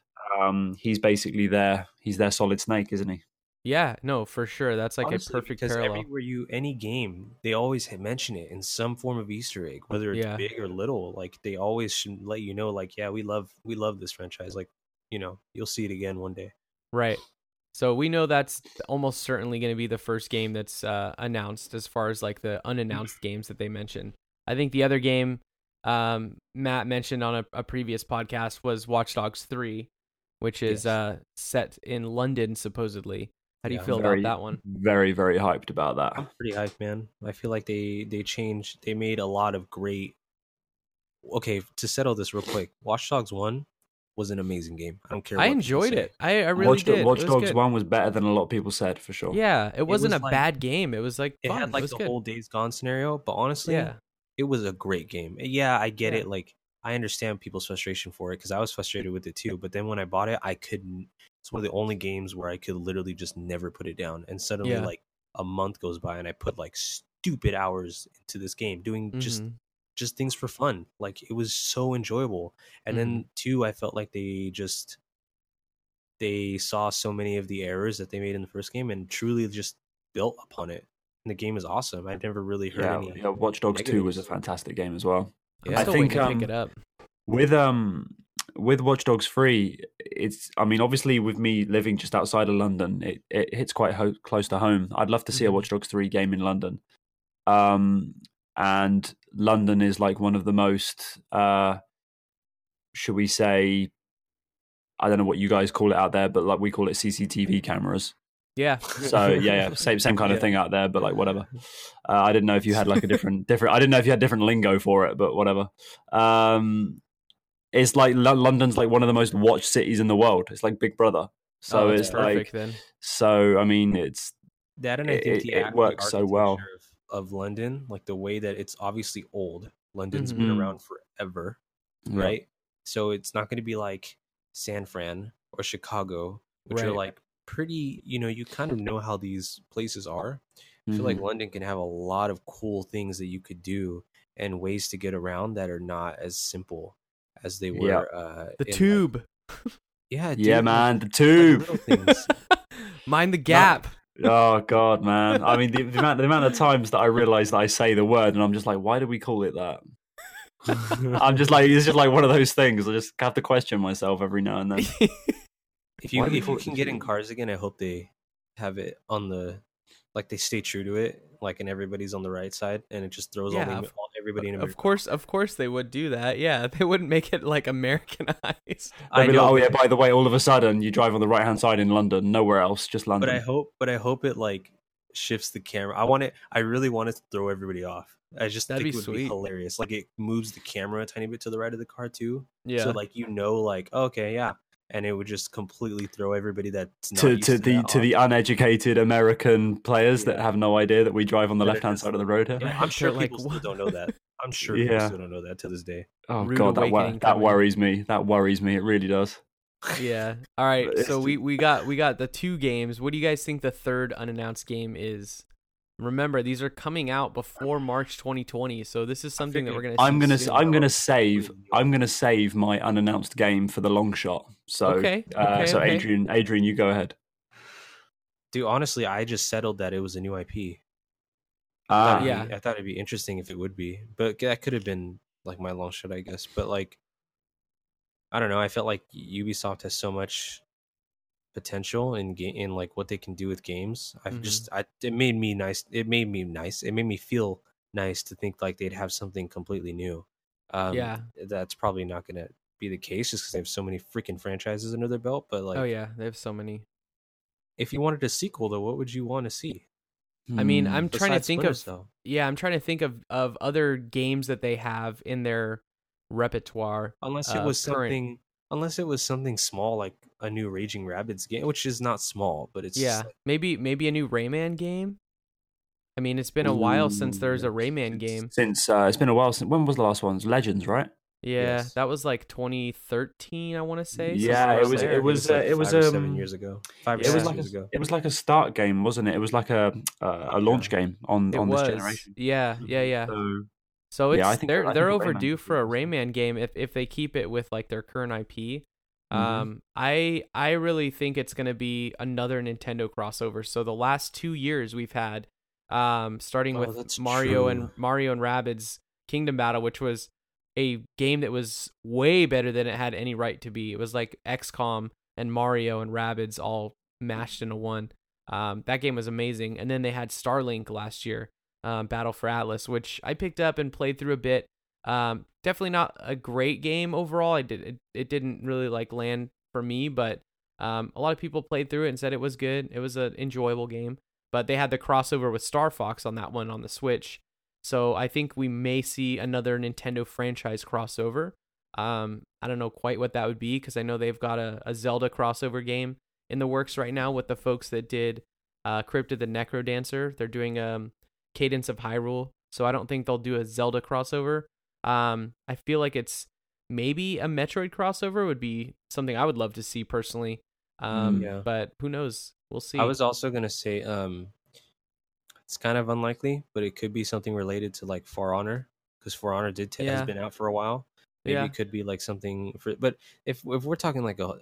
he's basically there. He's their Solid Snake, isn't he? Yeah, no, for sure. That's like honestly, a perfect parallel. Because everywhere any game, they always mention it in some form of Easter egg, whether it's big or little. Like, they always should let you know, like, yeah, we love this franchise. Like, you know, you'll see it again one day. Right. So we know that's almost certainly going to be the first game that's announced, as far as like the unannounced games that they mention. I think the other game Matt mentioned on a previous podcast was Watch Dogs 3, which is set in London, supposedly. How do you feel about that one? Very, very hyped about that. I'm pretty hyped, man. I feel like they made a lot of great... Okay, to settle this real quick, Watch Dogs 1 was an amazing game. I don't care what I enjoyed it. I really did. Watch Dogs 1 was better than a lot of people said, for sure. Yeah, it wasn't a bad game. It was like fun. It had like the whole Days Gone scenario, but honestly, it was a great game. Yeah, I get it. Like, I understand people's frustration for it, because I was frustrated with it too. But then when I bought it, I couldn't... It's one of the only games where I could literally just never put it down. And suddenly, like, a month goes by, and I put, like, stupid hours into this game, doing just things for fun. Like, it was so enjoyable. And then, two, I felt like they saw so many of the errors that they made in the first game and truly just built upon it. And the game is awesome. I've never really heard any... Yeah, Watch Dogs 2 was a fantastic game as well. Yeah, I think pick it up. With Watch Dogs 3, it's, I mean, obviously with me living just outside of London, it hits quite close to home. I'd love to see a Watch Dogs 3 game in London. And London is like one of the most, should we say, I don't know what you guys call it out there, but like we call it CCTV cameras. Yeah. So yeah, same kind of thing out there, but like whatever. I didn't know if you had like a different. I didn't know if you had different lingo for it, but whatever. It's like London's like one of the most watched cities in the world. It's like Big Brother. So it's perfect, like then. So I mean, it's that, and I think it works so well of London, like the way that it's obviously old. London's been around forever, right? Yeah. So it's not going to be like San Fran or Chicago, which are like pretty, you know, you kind of know how these places are. I feel like London can have a lot of cool things that you could do and ways to get around that are not as simple as they were. Yeah. The tube. Yeah. Dude, yeah, man. The tube. Mind the gap. Oh God, man. I mean, the amount of times that I realize that I say the word and I'm just like, why do we call it that? I'm just like, it's just like one of those things. I just have to question myself every now and then. if you can get in cars again, I hope they have it on the, like they stay true to it, like, and everybody's on the right side, and it just throws all everybody in America. Of course they would do that. Yeah, they wouldn't make it like Americanized. I know. Like, oh yeah, by the way, all of a sudden you drive on the right hand side in London, nowhere else, just London. But I hope it like shifts the camera. I really want it to throw everybody off. I just That'd think it would sweet. Be hilarious. Like it moves the camera a tiny bit to the right of the car too. Yeah. So like, you know, like, okay, yeah. And it would just completely throw everybody that's not to the uneducated American players that have no idea that we drive on the left hand side of the road here. Yeah, I'm sure people still don't know that. I'm sure people still don't know that to this day. Oh Rude God, that worries me. That worries me. It really does. Yeah. All right. So we got the two games. What do you guys think the third unannounced game is? Remember, these are coming out before March 2020, so this is something that we're going to. I'm going to save my unannounced game for the long shot. So, okay. Adrian, you go ahead. Dude, honestly, I just settled that it was a new IP. I thought it'd be interesting if it would be, but that could have been like my long shot, I guess. But like, I don't know. I felt like Ubisoft has so much potential in like what they can do with games. It made me feel nice to think like they'd have something completely new. That's probably not gonna be the case just because they have so many freaking franchises under their belt, but like, oh yeah, they have so many. If you wanted a sequel though, what would you want to see? I mean, I'm trying to think of other games that they have in their repertoire, unless it was something small like a new Raging Rabbids game, which is not small, but it's like, maybe a new Rayman game. I mean, it's been a while since there's a Rayman game. It's been a while since, when was the last one? It was Legends, right? Yeah, yes. That was like 2013, I want to say. Yeah, so it was 7 years ago. 5 or 6 years ago. It was like a start game, wasn't it? It was like a launch game on this generation. Yeah. So it's they're overdue for a Rayman game if they keep it with like their current IP. I really think it's going to be another Nintendo crossover. So the last 2 years we've had, starting with Mario and Rabbids Kingdom Battle, which was a game that was way better than it had any right to be. It was like XCOM and Mario and Rabbids all mashed into one. That game was amazing. And then they had Starlink last year, Battle for Atlas, which I picked up and played through a bit. Definitely not a great game overall. It didn't really like land for me, but a lot of people played through it and said it was good. It was an enjoyable game, but they had the crossover with Star Fox on that one on the Switch. So I think we may see another Nintendo franchise crossover. I don't know quite what that would be, because I know they've got a Zelda crossover game in the works right now with the folks that did Crypt of the Necrodancer. They're doing Cadence of Hyrule, so I don't think they'll do a Zelda crossover. I feel like it's maybe a Metroid crossover would be something I would love to see personally. But who knows? We'll see. I was also going to say, it's kind of unlikely, but it could be something related to like For Honor, because For Honor has been out for a while. Maybe it could be like something for, but if we're talking like a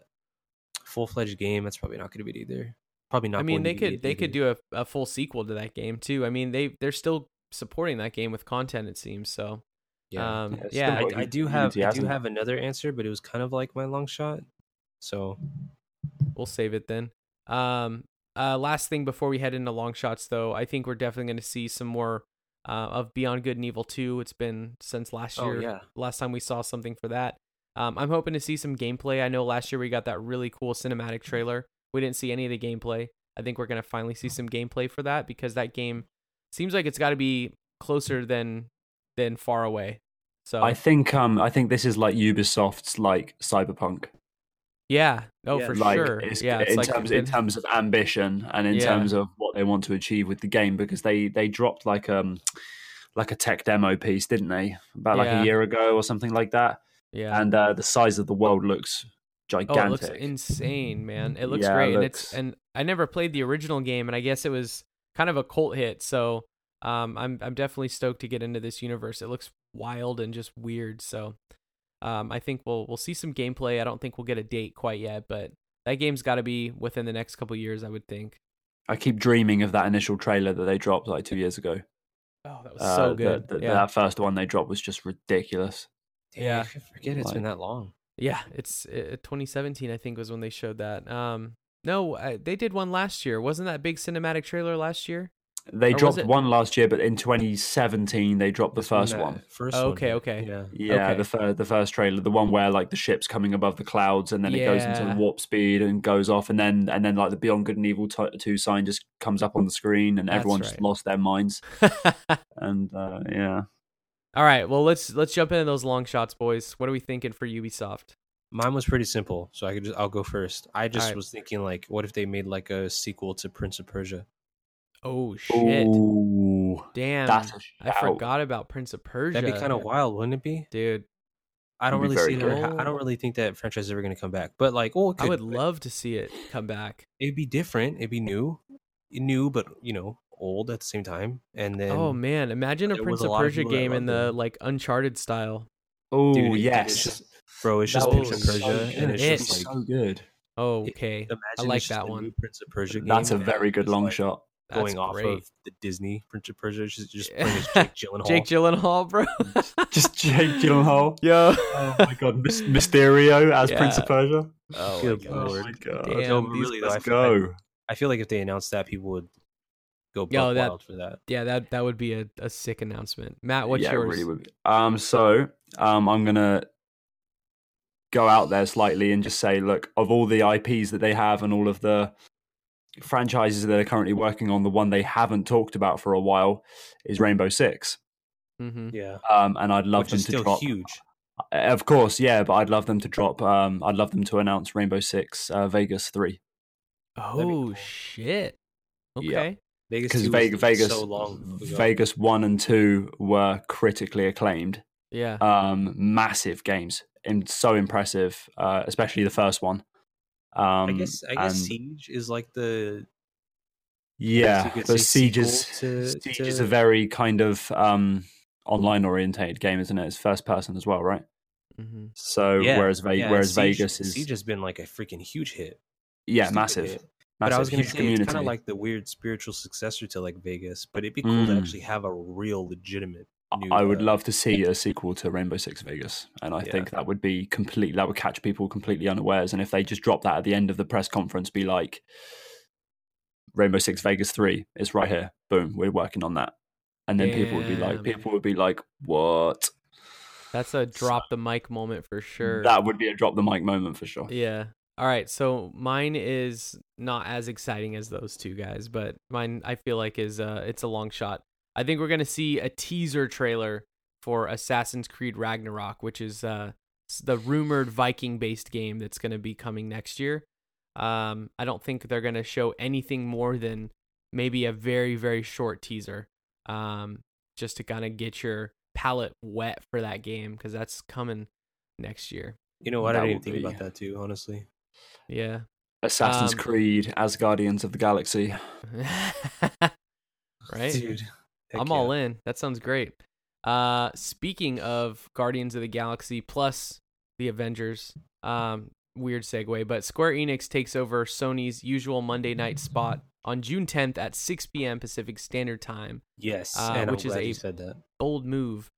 full-fledged game, that's probably not going to be it either. Probably not. I mean, they could do a full sequel to that game too. I mean, they're still supporting that game with content, it seems. So yeah, I do have another answer, but it was kind of like my long shot, so we'll save it then. Last thing before we head into long shots, though, I think we're definitely going to see some more of Beyond Good and Evil 2. It's been since last year, last time we saw something for that. I'm hoping to see some gameplay. I know last year we got that really cool cinematic trailer. We didn't see any of the gameplay. I think we're going to finally see some gameplay for that, because that game seems like it's got to be closer than far away. So I think this is like Ubisoft's like Cyberpunk. Yeah. Oh, yeah, for like, sure. In terms of ambition and in terms of what they want to achieve with the game, because they dropped like a tech demo piece, didn't they? About a year ago or something like that. Yeah. And the size of the world looks gigantic. Oh, it looks insane, man. It looks great. And I never played the original game, and I guess it was kind of a cult hit. So I'm definitely stoked to get into this universe. It looks wild and just weird. So I think we'll see some gameplay. I don't think we'll get a date quite yet, but that game's got to be within the next couple of years, I would think. I keep dreaming of that initial trailer that they dropped like 2 years ago. Oh, that was so good. That first one they dropped was just ridiculous. Dude, yeah, I forget it's been that long. Yeah, it's 2017, I think, was when they showed that. They did one last year. Wasn't that big cinematic trailer last year? They dropped one last year, but in 2017 they dropped the first one. Okay. Yeah, okay. The first trailer, the one where like the ship's coming above the clouds, and then it goes into the warp speed and goes off, and then like the Beyond Good and Evil 2 sign just comes up on the screen, and everyone just lost their minds. And yeah. All right, well let's jump into those long shots, boys. What are we thinking for Ubisoft? Mine was pretty simple, so I'll go first. I was thinking like, what if they made like a sequel to Prince of Persia? Oh shit! Ooh, damn, I forgot about Prince of Persia. That'd be kind of wild, wouldn't it be, dude? I don't really think that franchise is ever going to come back. But like, I would love to see it come back. It'd be different. It'd be new, but old at the same time. And then, oh man, imagine a Prince of Persia game in the like Uncharted style. Oh yes, it's just Prince of Persia, and it's just so good. Oh, okay, I like that one. Prince of Persia. That's a very good long shot. That's off of the Disney Prince of Persia, just bring us Jake Gyllenhaal. Jake Gyllenhaal, bro. Just Jake Gyllenhaal. Yo. Oh my God, Mysterio as Prince of Persia. Oh my God. Damn, no, really, let's go. I feel like if they announced that, people would go wild for that. Yeah, that would be a sick announcement. Matt, what's yours? It really would be. So I'm gonna go out there slightly and just say, look, of all the IPs that they have and all of the franchises that are currently working on, the one they haven't talked about for a while is Rainbow Six. Mm-hmm. Yeah, and I'd love them to drop. Huge, of course, yeah, but I'd love them to drop. I'd love them to announce Rainbow Six Vegas 3. Oh cool. Shit! Okay, yeah. Vegas 1 and 2 were critically acclaimed. Yeah, massive games and so impressive, especially the first one. I guess Siege is like the Siege is a very kind of online oriented game, isn't it? It's first person as well, right? Mm-hmm. So whereas Siege has been like a freaking huge hit. Yeah, massive. But I was going to say it's kind of like the weird spiritual successor to like Vegas, but it'd be cool to actually have a real legitimate. I would love to see a sequel to Rainbow Six Vegas, and I think that would be that would catch people completely unawares. And if they just drop that at the end of the press conference, be like, Rainbow Six Vegas 3 is right here, boom, we're working on that, and then people would be like, what? That's a drop the mic moment for sure. That would be a drop the mic moment for sure. Yeah. All right, so mine is not as exciting as those two guys, but mine I feel like is it's a long shot. I think we're going to see a teaser trailer for Assassin's Creed Ragnarok, which is the rumored Viking-based game that's going to be coming next year. I don't think they're going to show anything more than maybe a very, very short teaser, just to kind of get your palate wet for that game, because that's coming next year. You know what? I didn't even think about that too, honestly. Yeah. Assassin's Creed as Guardians of the Galaxy. Right? Dude. I'm all in. That sounds great. Speaking of Guardians of the Galaxy plus the Avengers, weird segue, but Square Enix takes over Sony's usual Monday night spot on June 10th at 6 p.m. Pacific Standard Time. Yes, and which I'm glad you said that. Bold move.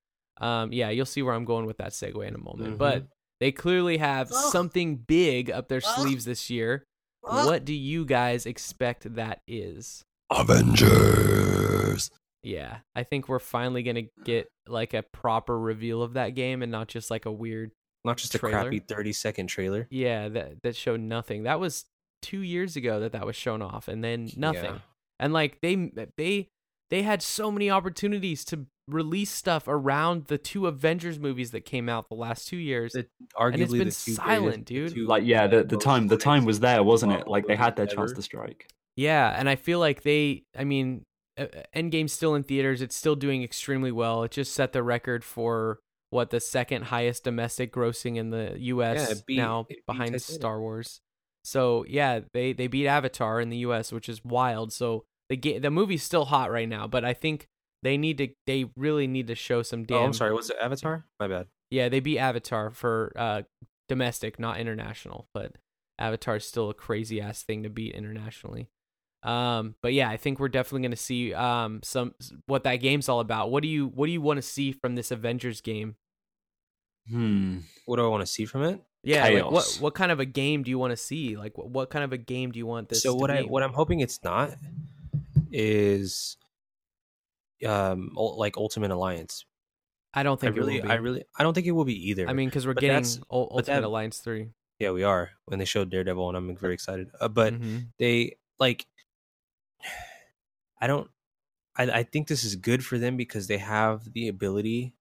Yeah, you'll see where I'm going with that segue in a moment. Mm-hmm. But they clearly have something big up their sleeves this year. What do you guys expect that is? Avengers. Yeah, I think we're finally going to get like a proper reveal of that game and not just like a weird Not just trailer. A crappy 30-second trailer. Yeah, that showed nothing. That was 2 years ago that was shown off, and then nothing. Yeah. And like they had so many opportunities to release stuff around the two Avengers movies that came out the last 2 years. And it's been silent, dude. Like yeah, the time was there, wasn't it? Like they had their chance to strike. Yeah, and I feel like Endgame's still in theaters. It's still doing extremely well. It just set the record for the second highest domestic grossing in the US behind Star Wars. So yeah, they beat Avatar in the US, which is wild. So the movie's still hot right now, but I think they really need to show some damn. Oh, I'm sorry. Was it Avatar? My bad. Yeah, they beat Avatar for domestic, not international, but Avatar is still a crazy ass thing to beat internationally. But yeah, I think we're definitely going to see what that game's all about. What do you want to see from this Avengers game? What do I want to see from it? Yeah, like what kind of a game do you want to see? Like what kind of a game do you want this? So what I'm hoping it's not is like Ultimate Alliance. I don't think it will be. I don't think it will be either. I mean, because we're getting Ultimate Alliance 3. Yeah, we are. When they showed Daredevil, and I'm very excited. But they like. I think this is good for them because they have the ability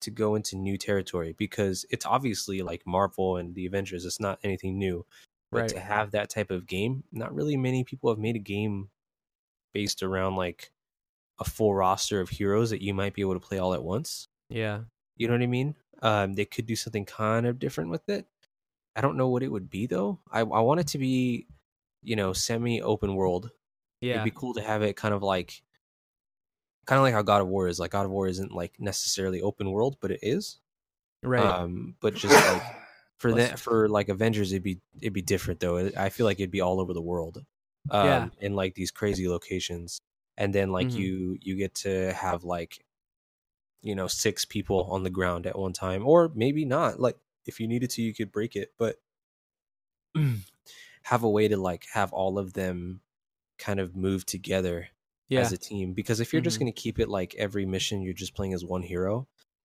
to go into new territory, because it's obviously like Marvel and the Avengers. It's not anything new, but right. To have that type of game, not really many people have made a game based around like a full roster of heroes that you might be able to play all at once. Yeah. You know what I mean? They could do something kind of different with it. I don't know what it would be though. I want it to be, semi open world. Yeah. It'd be cool to have it kind of like how God of War is. Like God of War isn't like necessarily open world, but it is. Right. But just like for that, for like Avengers, it'd be different though. I feel like it'd be all over the world. In like these crazy locations. And then like you get to have like, 6 people on the ground at one time, or maybe not. Like if you needed to, you could break it, but have a way to like have all of them kind of move together as a team, because if you're just going to keep it like every mission you're just playing as one hero,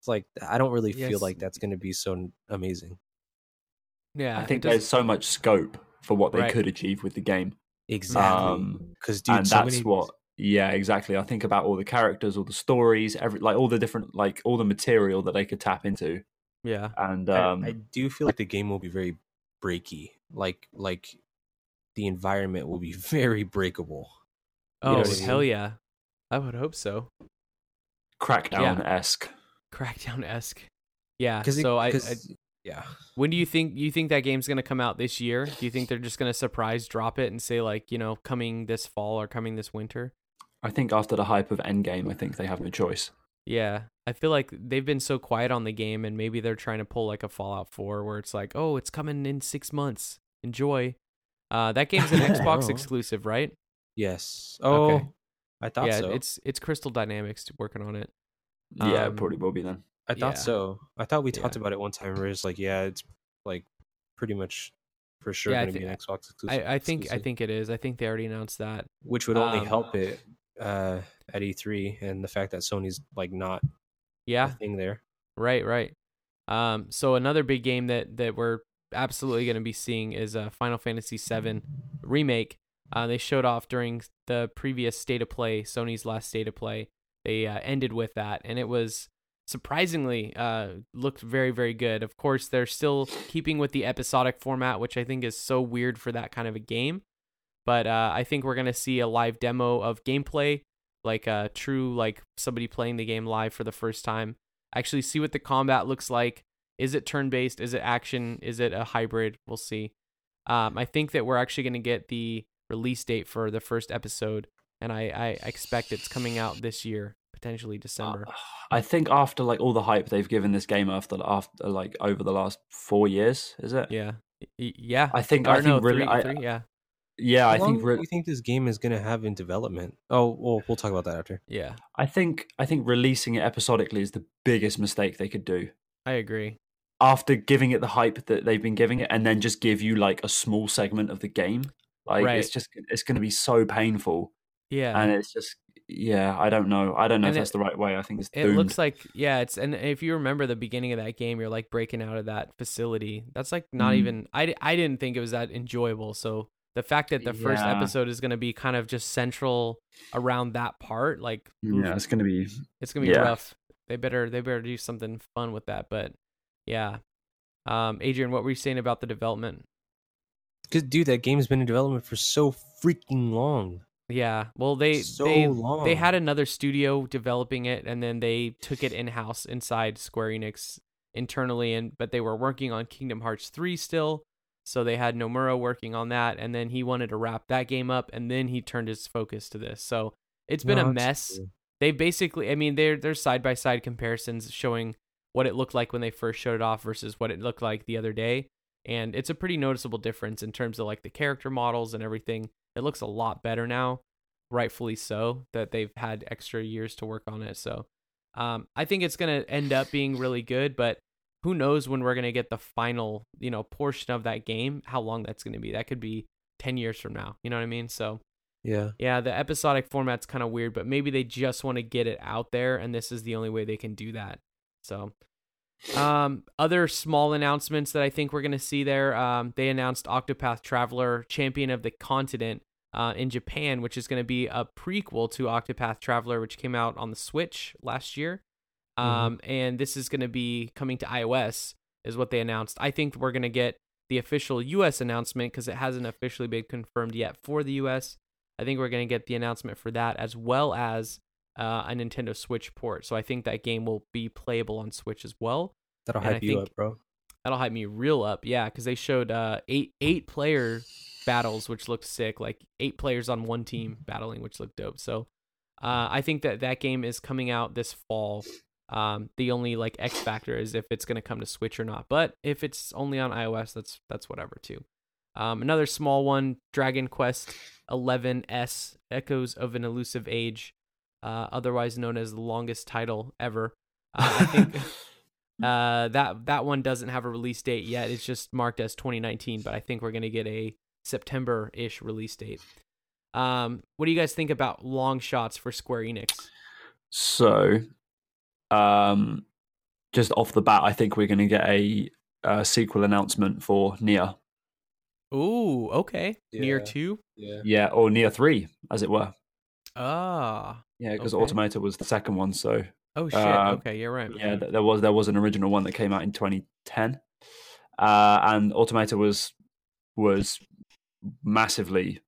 it's like I don't really feel like that's going to be so amazing. Yeah, I think there's so much scope for what they could achieve with the game. Exactly, because exactly. I think about all the characters, all the stories, all the different all the material that they could tap into. Yeah, and I do feel like the game will be very breaky, like. The environment will be very breakable. Hell yeah. I would hope so. Crackdown-esque. Yeah. When do you think that game's going to come out this year? Do you think they're just going to surprise drop it and say coming this fall or coming this winter? I think after the hype of Endgame, I think they have no choice. Yeah. I feel like they've been so quiet on the game, and maybe they're trying to pull a Fallout 4 where it's like, oh, it's coming in 6 months. Enjoy. That game's an Xbox exclusive, right? Yes. Oh, okay. I thought so. Yeah, it's Crystal Dynamics working on it. Yeah, it probably will be then. I thought so. I thought we talked about it one time where it's it's pretty much for sure going to be an Xbox exclusive. I think it is. I think they already announced that. Which would only help it at E3, and the fact that Sony's not a thing there. Right. So another big game that we're absolutely going to be seeing is Final Fantasy VII remake. They showed off during the previous state of play, Sony's last state of play. They ended with that, and it was surprisingly looked very, very good. Of course, they're still keeping with the episodic format, which I think is so weird for that kind of a game. But I think we're going to see a live demo of gameplay, somebody playing the game live for the first time. Actually, see what the combat looks like. Is it turn-based? Is it action? Is it a hybrid? We'll see. I think that we're actually going to get the release date for the first episode, and I expect it's coming out this year, potentially December. I think after all the hype they've given this game after over the last 4 years, is it? Yeah. Yeah. Three, yeah. Yeah, I think. What do you think this game is going to have in development? Oh, well, we'll talk about that after. Yeah. I think releasing it episodically is the biggest mistake they could do. I agree. After giving it the hype that they've been giving it, and then just give you a small segment of the game, it's going to be so painful. Yeah, and it's just Yeah, I don't know if that's the right way. I think it's doomed. It looks like, yeah, it's, and if you remember the beginning of that game, you're like breaking out of that facility. That's like not even, I didn't think it was that enjoyable. So the fact that the first episode is going to be kind of just central around that part, like, yeah, it's going to be rough. They better do something fun with that. But yeah. Adrian, what were you saying about the development? Because dude, that game's been in development for so freaking long. Yeah, well, they had another studio developing it, and then they took it in-house inside Square Enix internally, but they were working on Kingdom Hearts 3 still, so they had Nomura working on that, and then he wanted to wrap that game up, and then he turned his focus to this. So it's been a mess. True. They basically, I mean, there's side-by-side comparisons showing what it looked like when they first showed it off versus what it looked like the other day, and it's a pretty noticeable difference in terms of like the character models and everything. It looks a lot better now, rightfully so, that they've had extra years to work on it. So I think it's going to end up being really good, but who knows when we're going to get the final, portion of that game, how long that's going to be. That could be 10 years from now. You know what I mean? So yeah, the episodic format's kind of weird, but maybe they just want to get it out there, and this is the only way they can do that. So other small announcements that I think we're going to see there. They announced Octopath Traveler Champion of the Continent in Japan, which is going to be a prequel to Octopath Traveler, which came out on the Switch last year. And this is going to be coming to iOS is what they announced. I think we're going to get the official US announcement because it hasn't officially been confirmed yet for the US. I think we're going to get the announcement for that as well as a Nintendo Switch port. So I think that game will be playable on Switch as well. That'll hype you up, bro. That'll hype me real up. Yeah, because they showed eight player battles, which looked sick. Like 8 players on one team battling, which looked dope. So I think that game is coming out this fall. The only like X factor is if it's going to come to Switch or not. But if it's only on iOS, that's whatever too. Another small one, Dragon Quest XI S Echoes of an Elusive Age. Otherwise known as the longest title ever. I think that one doesn't have a release date yet. It's just marked as 2019, but I think we're going to get a September-ish release date. What do you guys think about long shots for Square Enix? So, just off the bat, I think we're going to get a sequel announcement for Nier. Ooh, okay. Yeah. Nier 2? Yeah, or Nier 3, as it were. Yeah, because Automata was the second one, so okay, you're right. Yeah, there was an original one that came out in 2010, and Automata was massively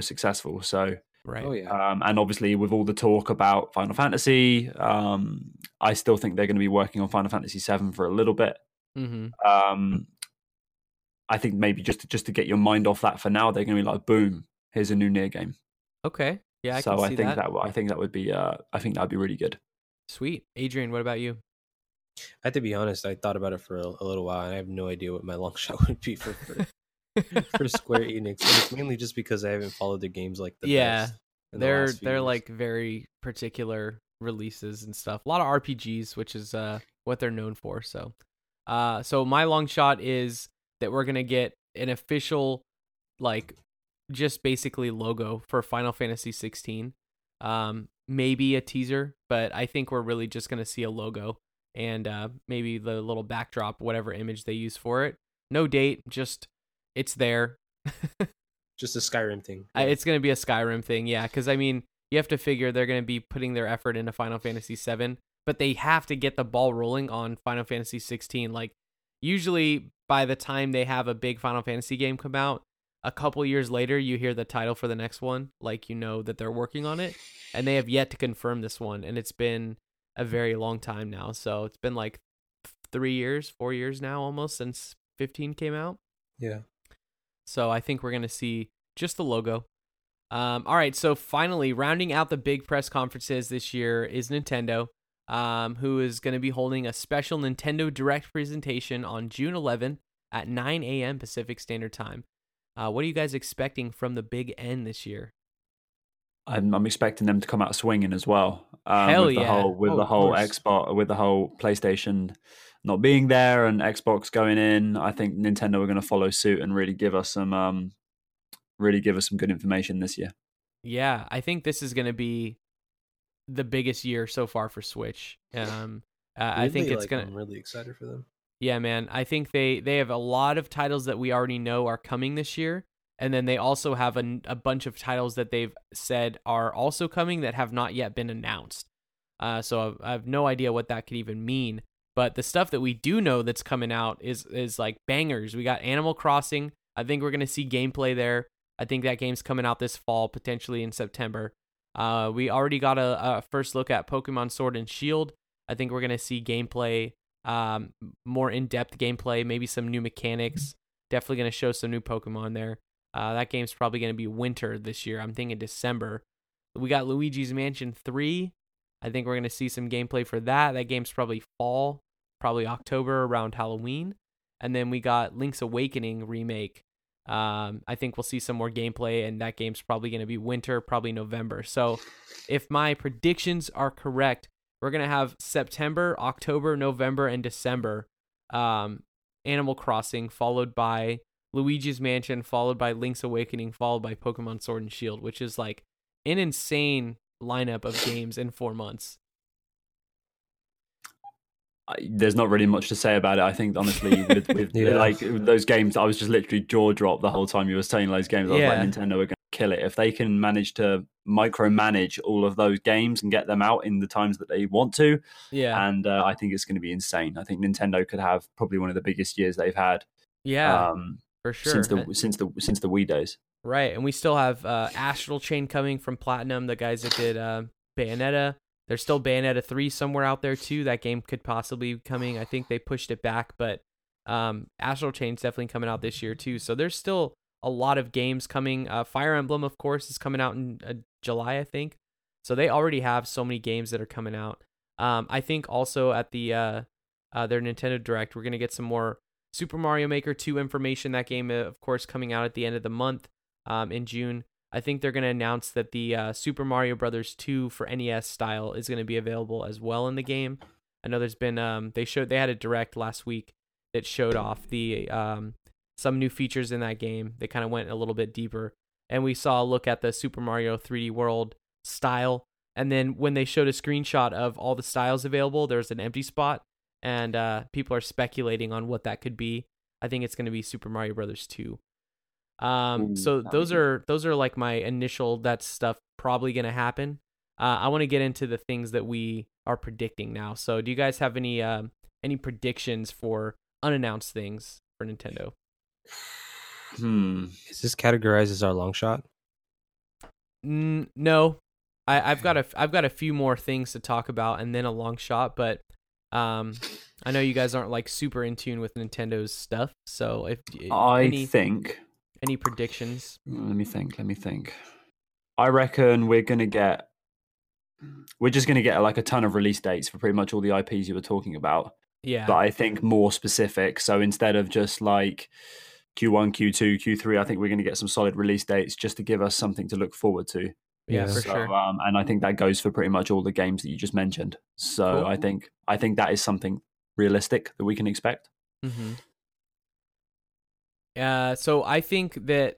successful. So right, and obviously with all the talk about Final Fantasy, I still think they're going to be working on Final Fantasy VII for a little bit. I think maybe just to get your mind off that for now, they're going to be like, boom, here's a new Nier game. Okay. Yeah, I think that would be really good. Sweet. Adrian, what about you? I have to be honest, I thought about it for a little while, and I have no idea what my long shot would be for Square Enix. And it's mainly just because I haven't followed their games like the best. Yeah, they're like very particular releases and stuff. A lot of RPGs, which is what they're known for. So, so my long shot is that we're gonna get an official just basically logo for Final Fantasy 16. Maybe a teaser, but I think we're really just going to see a logo and maybe the little backdrop, whatever image they use for it. No date, just it's there. Just a Skyrim thing. Yeah. It's going to be a Skyrim thing, yeah, because I mean, you have to figure they're going to be putting their effort into Final Fantasy 7, but they have to get the ball rolling on Final Fantasy 16. Like, usually by the time they have a big Final Fantasy game come out, a couple years later, you hear the title for the next one, like that they're working on it, and they have yet to confirm this one, and it's been a very long time now. So it's been like 4 years now almost since 15 came out. Yeah. So I think we're going to see just the logo. All right, so finally, rounding out the big press conferences this year is Nintendo, who is going to be holding a special Nintendo Direct presentation on June 11th at 9 a.m. Pacific Standard Time. What are you guys expecting from the Big N this year? I'm expecting them to come out swinging as well. With the whole PlayStation not being there and Xbox going in, I think Nintendo are going to follow suit and really give us some good information this year. Yeah, I think this is going to be the biggest year so far for Switch. I think it's gonna. I'm really excited for them. Yeah, man. I think they have a lot of titles that we already know are coming this year, and then they also have a bunch of titles that they've said are also coming that have not yet been announced. So I have no idea what that could even mean. But the stuff that we do know that's coming out is like bangers. We got Animal Crossing. I think we're going to see gameplay there. I think that game's coming out this fall, potentially in September. We already got a first look at Pokemon Sword and Shield. I think we're going to see gameplay, more in-depth gameplay, maybe some new mechanics. Definitely going to show some new Pokemon there. That game's probably going to be winter this year. I'm thinking December. We got Luigi's Mansion 3. I think we're going to see some gameplay for that. That game's probably fall, probably October, around Halloween. And then we got Link's Awakening remake. I think we'll see some more gameplay, and that game's probably going to be winter, probably November. So if my predictions are correct, we're going to have September, October, November, and December. Animal Crossing, followed by Luigi's Mansion, followed by Link's Awakening, followed by Pokemon Sword and Shield, which is like an insane lineup of games in 4 months. There's not really much to say about it. I think honestly, with yeah. like those games, I was just literally jaw dropped the whole time you were saying those games. I was like, Nintendo are going to kill it if they can manage to micromanage all of those games and get them out in the times that they want to. Yeah, and I think it's going to be insane. I think Nintendo could have probably one of the biggest years they've had. Yeah, for sure. Since the Wii days. Right, and we still have Astral Chain coming from Platinum, the guys that did Bayonetta. There's still Bayonetta 3 somewhere out there, too. That game could possibly be coming. I think they pushed it back, but Astral Chain's definitely coming out this year, too. So there's still a lot of games coming. Fire Emblem, of course, is coming out in July, I think. So they already have so many games that are coming out. I think also at their Nintendo Direct, we're going to get some more Super Mario Maker 2 information. That game, of course, coming out at the end of the month. In June, I think they're going to announce that the Super Mario Brothers 2 for NES style is going to be available as well in the game. I know there's been they had a direct last week that showed off the some new features in that game. They kind of went a little bit deeper, and we saw a look at the Super Mario 3D World style. And then when they showed a screenshot of all the styles available, there's an empty spot, and people are speculating on what that could be. I think it's going to be Super Mario Brothers 2. So those are like my initial, that stuff probably going to happen. I want to get into the things that we are predicting now. So do you guys have any predictions for unannounced things for Nintendo? Is this categorized as our long shot? No, I've got a few more things to talk about and then a long shot, but, I know you guys aren't like super in tune with Nintendo's stuff. So Any predictions? Let me think. I reckon we're just going to get like a ton of release dates for pretty much all the IPs you were talking about. Yeah. But I think more specific. So instead of just like Q1, Q2, Q3, I think we're going to get some solid release dates just to give us something to look forward to. Yeah, for sure. And I think that goes for pretty much all the games that you just mentioned. So cool. I think that is something realistic that we can expect. Mm-hmm. So I think that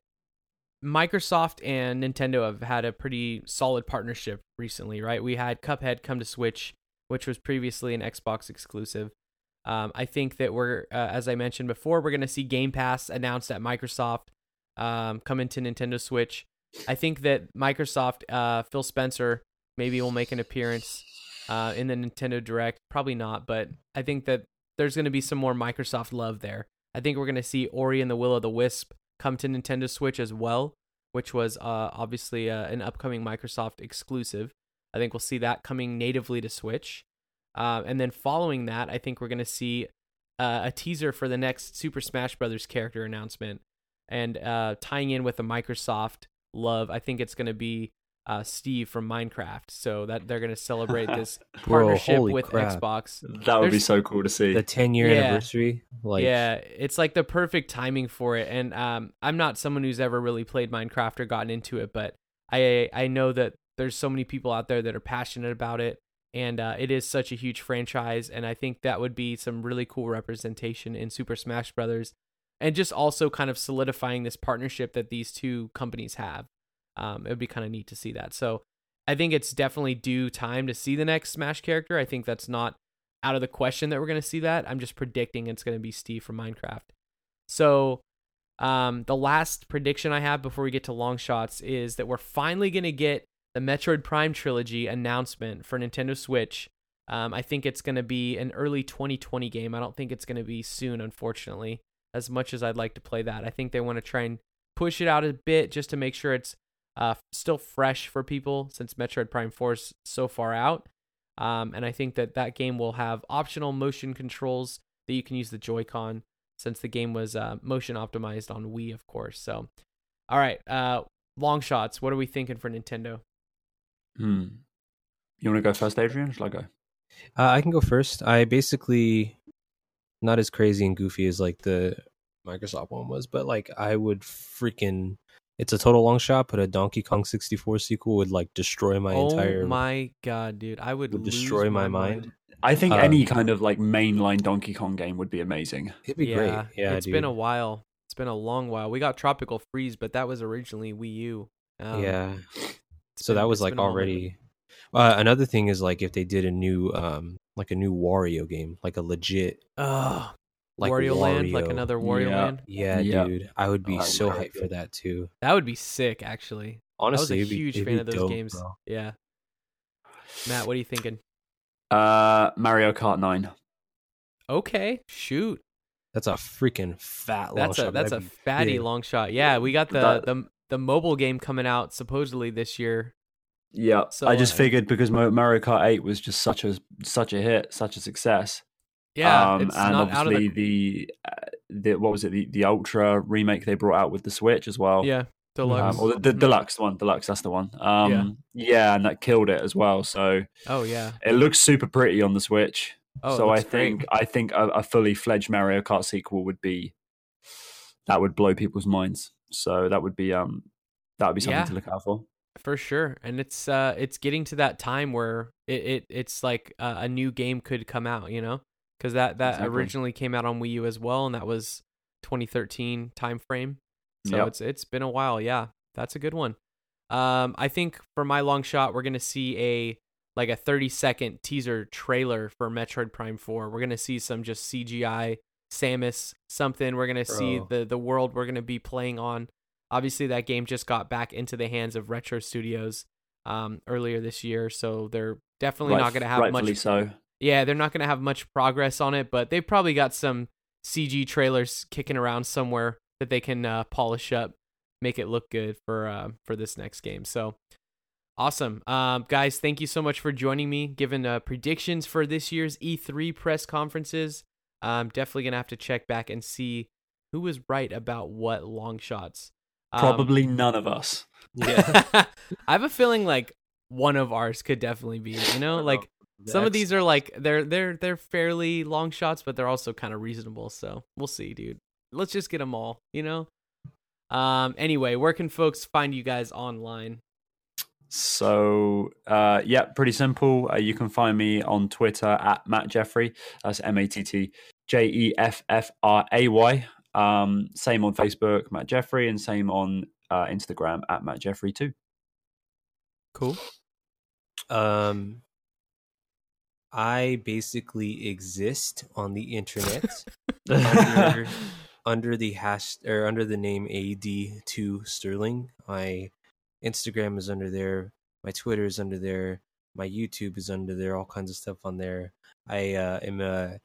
Microsoft and Nintendo have had a pretty solid partnership recently, right? We had Cuphead come to Switch, which was previously an Xbox exclusive. I think that we're, as I mentioned before, we're going to see Game Pass announced at Microsoft come into Nintendo Switch. I think that Microsoft, Phil Spencer, maybe will make an appearance in the Nintendo Direct. Probably not, but I think that there's going to be some more Microsoft love there. I think we're going to see Ori and the Will of the Wisp come to Nintendo Switch as well, which was obviously an upcoming Microsoft exclusive. I think we'll see that coming natively to Switch. And then following that, I think we're going to see a teaser for the next Super Smash Bros. Character announcement. And tying in with the Microsoft love, I think it's going to be Steve from Minecraft. So that they're going to celebrate this partnership with Xbox. That would be so cool to see. The 10-year anniversary. It's like the perfect timing for it. And I'm not someone who's ever really played Minecraft or gotten into it, but I know that there's so many people out there that are passionate about it, and it is such a huge franchise. And I think that would be some really cool representation in Super Smash Brothers, and just also kind of solidifying this partnership that these two companies have. It would be kind of neat to see that. So I think it's definitely due time to see the next Smash character. I think that's not out of the question that we're going to see that. I'm just predicting it's going to be Steve from Minecraft. So the last prediction I have before we get to long shots is that we're finally going to get the Metroid Prime trilogy announcement for Nintendo Switch. I think it's going to be an early 2020 game. I don't think it's going to be soon, unfortunately, as much as I'd like to play that. I think they want to try and push it out a bit just to make sure it's still fresh for people, since Metroid Prime 4 is so far out. And I think that that game will have optional motion controls that you can use the Joy-Con, since the game was motion optimized on Wii, of course. So, all right, long shots. What are we thinking for Nintendo? You want to go first, Adrian? Shall I go? I can go first. I basically, not as crazy and goofy as like the Microsoft one was, but like I would freaking, it's a total long shot, but a Donkey Kong 64 sequel would like destroy my entire. Oh my god, dude! I would destroy my mind. I think any kind of like mainline Donkey Kong game would be amazing. It'd be great. Yeah, it's been a while. It's been a long while. We got Tropical Freeze, but that was originally Wii U. Yeah. So that was like already. Another thing is like if they did a new like a new Wario game, like a legit like Wario Land, like another Wario Land. Yeah, dude, I would be so hyped for that too. That would be sick, actually. Honestly, I was a huge fan of those games. Bro. Yeah, Matt, what are you thinking? Mario Kart 9. Okay, shoot, that's a freaking fat long shot. That's a fatty long shot. Yeah, we got the mobile game coming out supposedly this year. Yeah, so, I just figured because Mario Kart 8 was just such a hit, such a success. Yeah, it's and not obviously out of the what was it, the Ultra remake they brought out with the Switch as well. Yeah, Deluxe or the Deluxe one, that's the one. And that killed it as well. So it looks super pretty on the Switch. Oh, so I think a fully fledged Mario Kart sequel would blow people's minds. So that would be something to look out for. For sure, and it's getting to that time where it's like a new game could come out, you know, because that exactly. originally came out on Wii U as well, and that was 2013 time frame. So it's been a while. Yeah, that's a good one. I think for my long shot, we're gonna see a 30-second teaser trailer for Metroid Prime 4. We're gonna see some just CGI Samus something. We're gonna see the world we're gonna be playing on. Obviously, that game just got back into the hands of Retro Studios earlier this year, so they're definitely not going to have much. So. Yeah, they're not going to have much progress on it, but they've probably got some CG trailers kicking around somewhere that they can polish up, make it look good for this next game. So awesome, guys! Thank you so much for joining me. Giving predictions for this year's E3 press conferences, I'm definitely going to have to check back and see who was right about what long shots. Probably none of us. Yeah. I have a feeling like one of ours could definitely be, you know, like some of these are like they're fairly long shots, but they're also kind of reasonable. So we'll see, dude. Let's just get them all, you know? Anyway, where can folks find you guys online? So, pretty simple. You can find me on Twitter at Matt Jeffrey. That's MattJeffray. Same on Facebook, Matt Jeffrey, and same on Instagram at Matt Jeffrey too. Cool. I basically exist on the internet under the hash or under the name AD2Sterling. My Instagram is under there. My Twitter is under there. My YouTube is under there. All kinds of stuff on there. I am a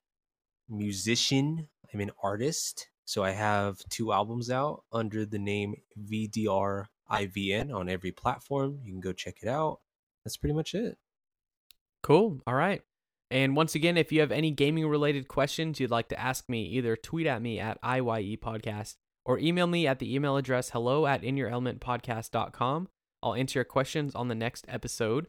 musician. I'm an artist. So I have 2 albums out under the name VDRIVN on every platform. You can go check it out. That's pretty much it. Cool. All right. And once again, if you have any gaming-related questions you'd like to ask me, either tweet at me at IYEPodcast or email me at the email address hello@inyourelementpodcast.com. I'll answer your questions on the next episode.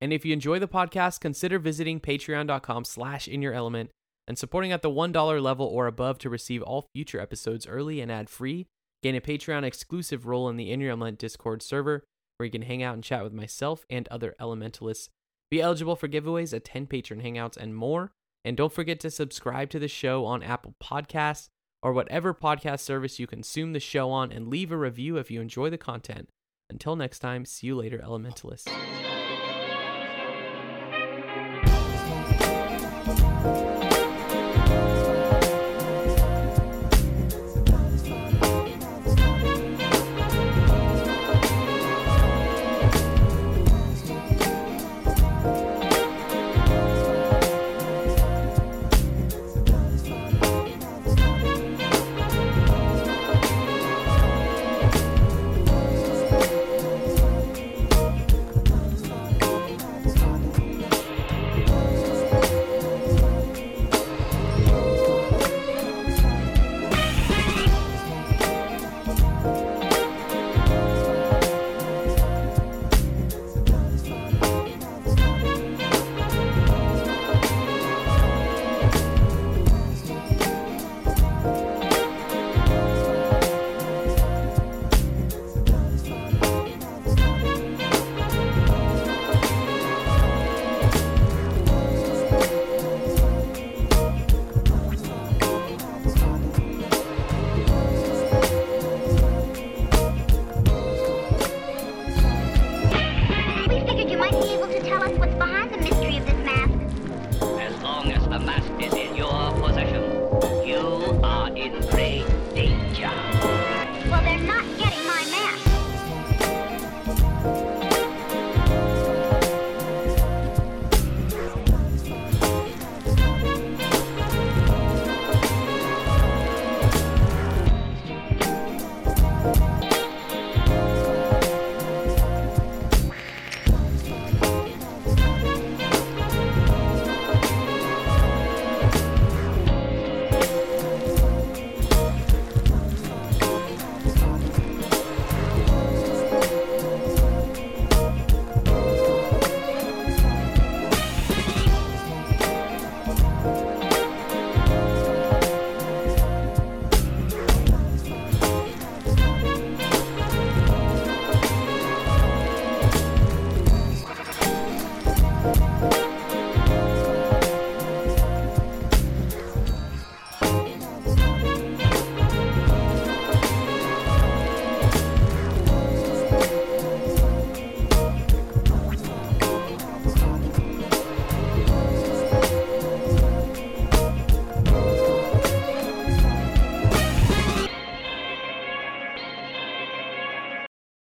And if you enjoy the podcast, consider visiting patreon.com/inyourelement. and supporting at the $1 level or above to receive all future episodes early and ad-free, gain a Patreon-exclusive role in the In Your Element Discord server, where you can hang out and chat with myself and other Elementalists, be eligible for giveaways, attend patron hangouts, and more. And don't forget to subscribe to the show on Apple Podcasts or whatever podcast service you consume the show on, and leave a review if you enjoy the content. Until next time, see you later, Elementalists.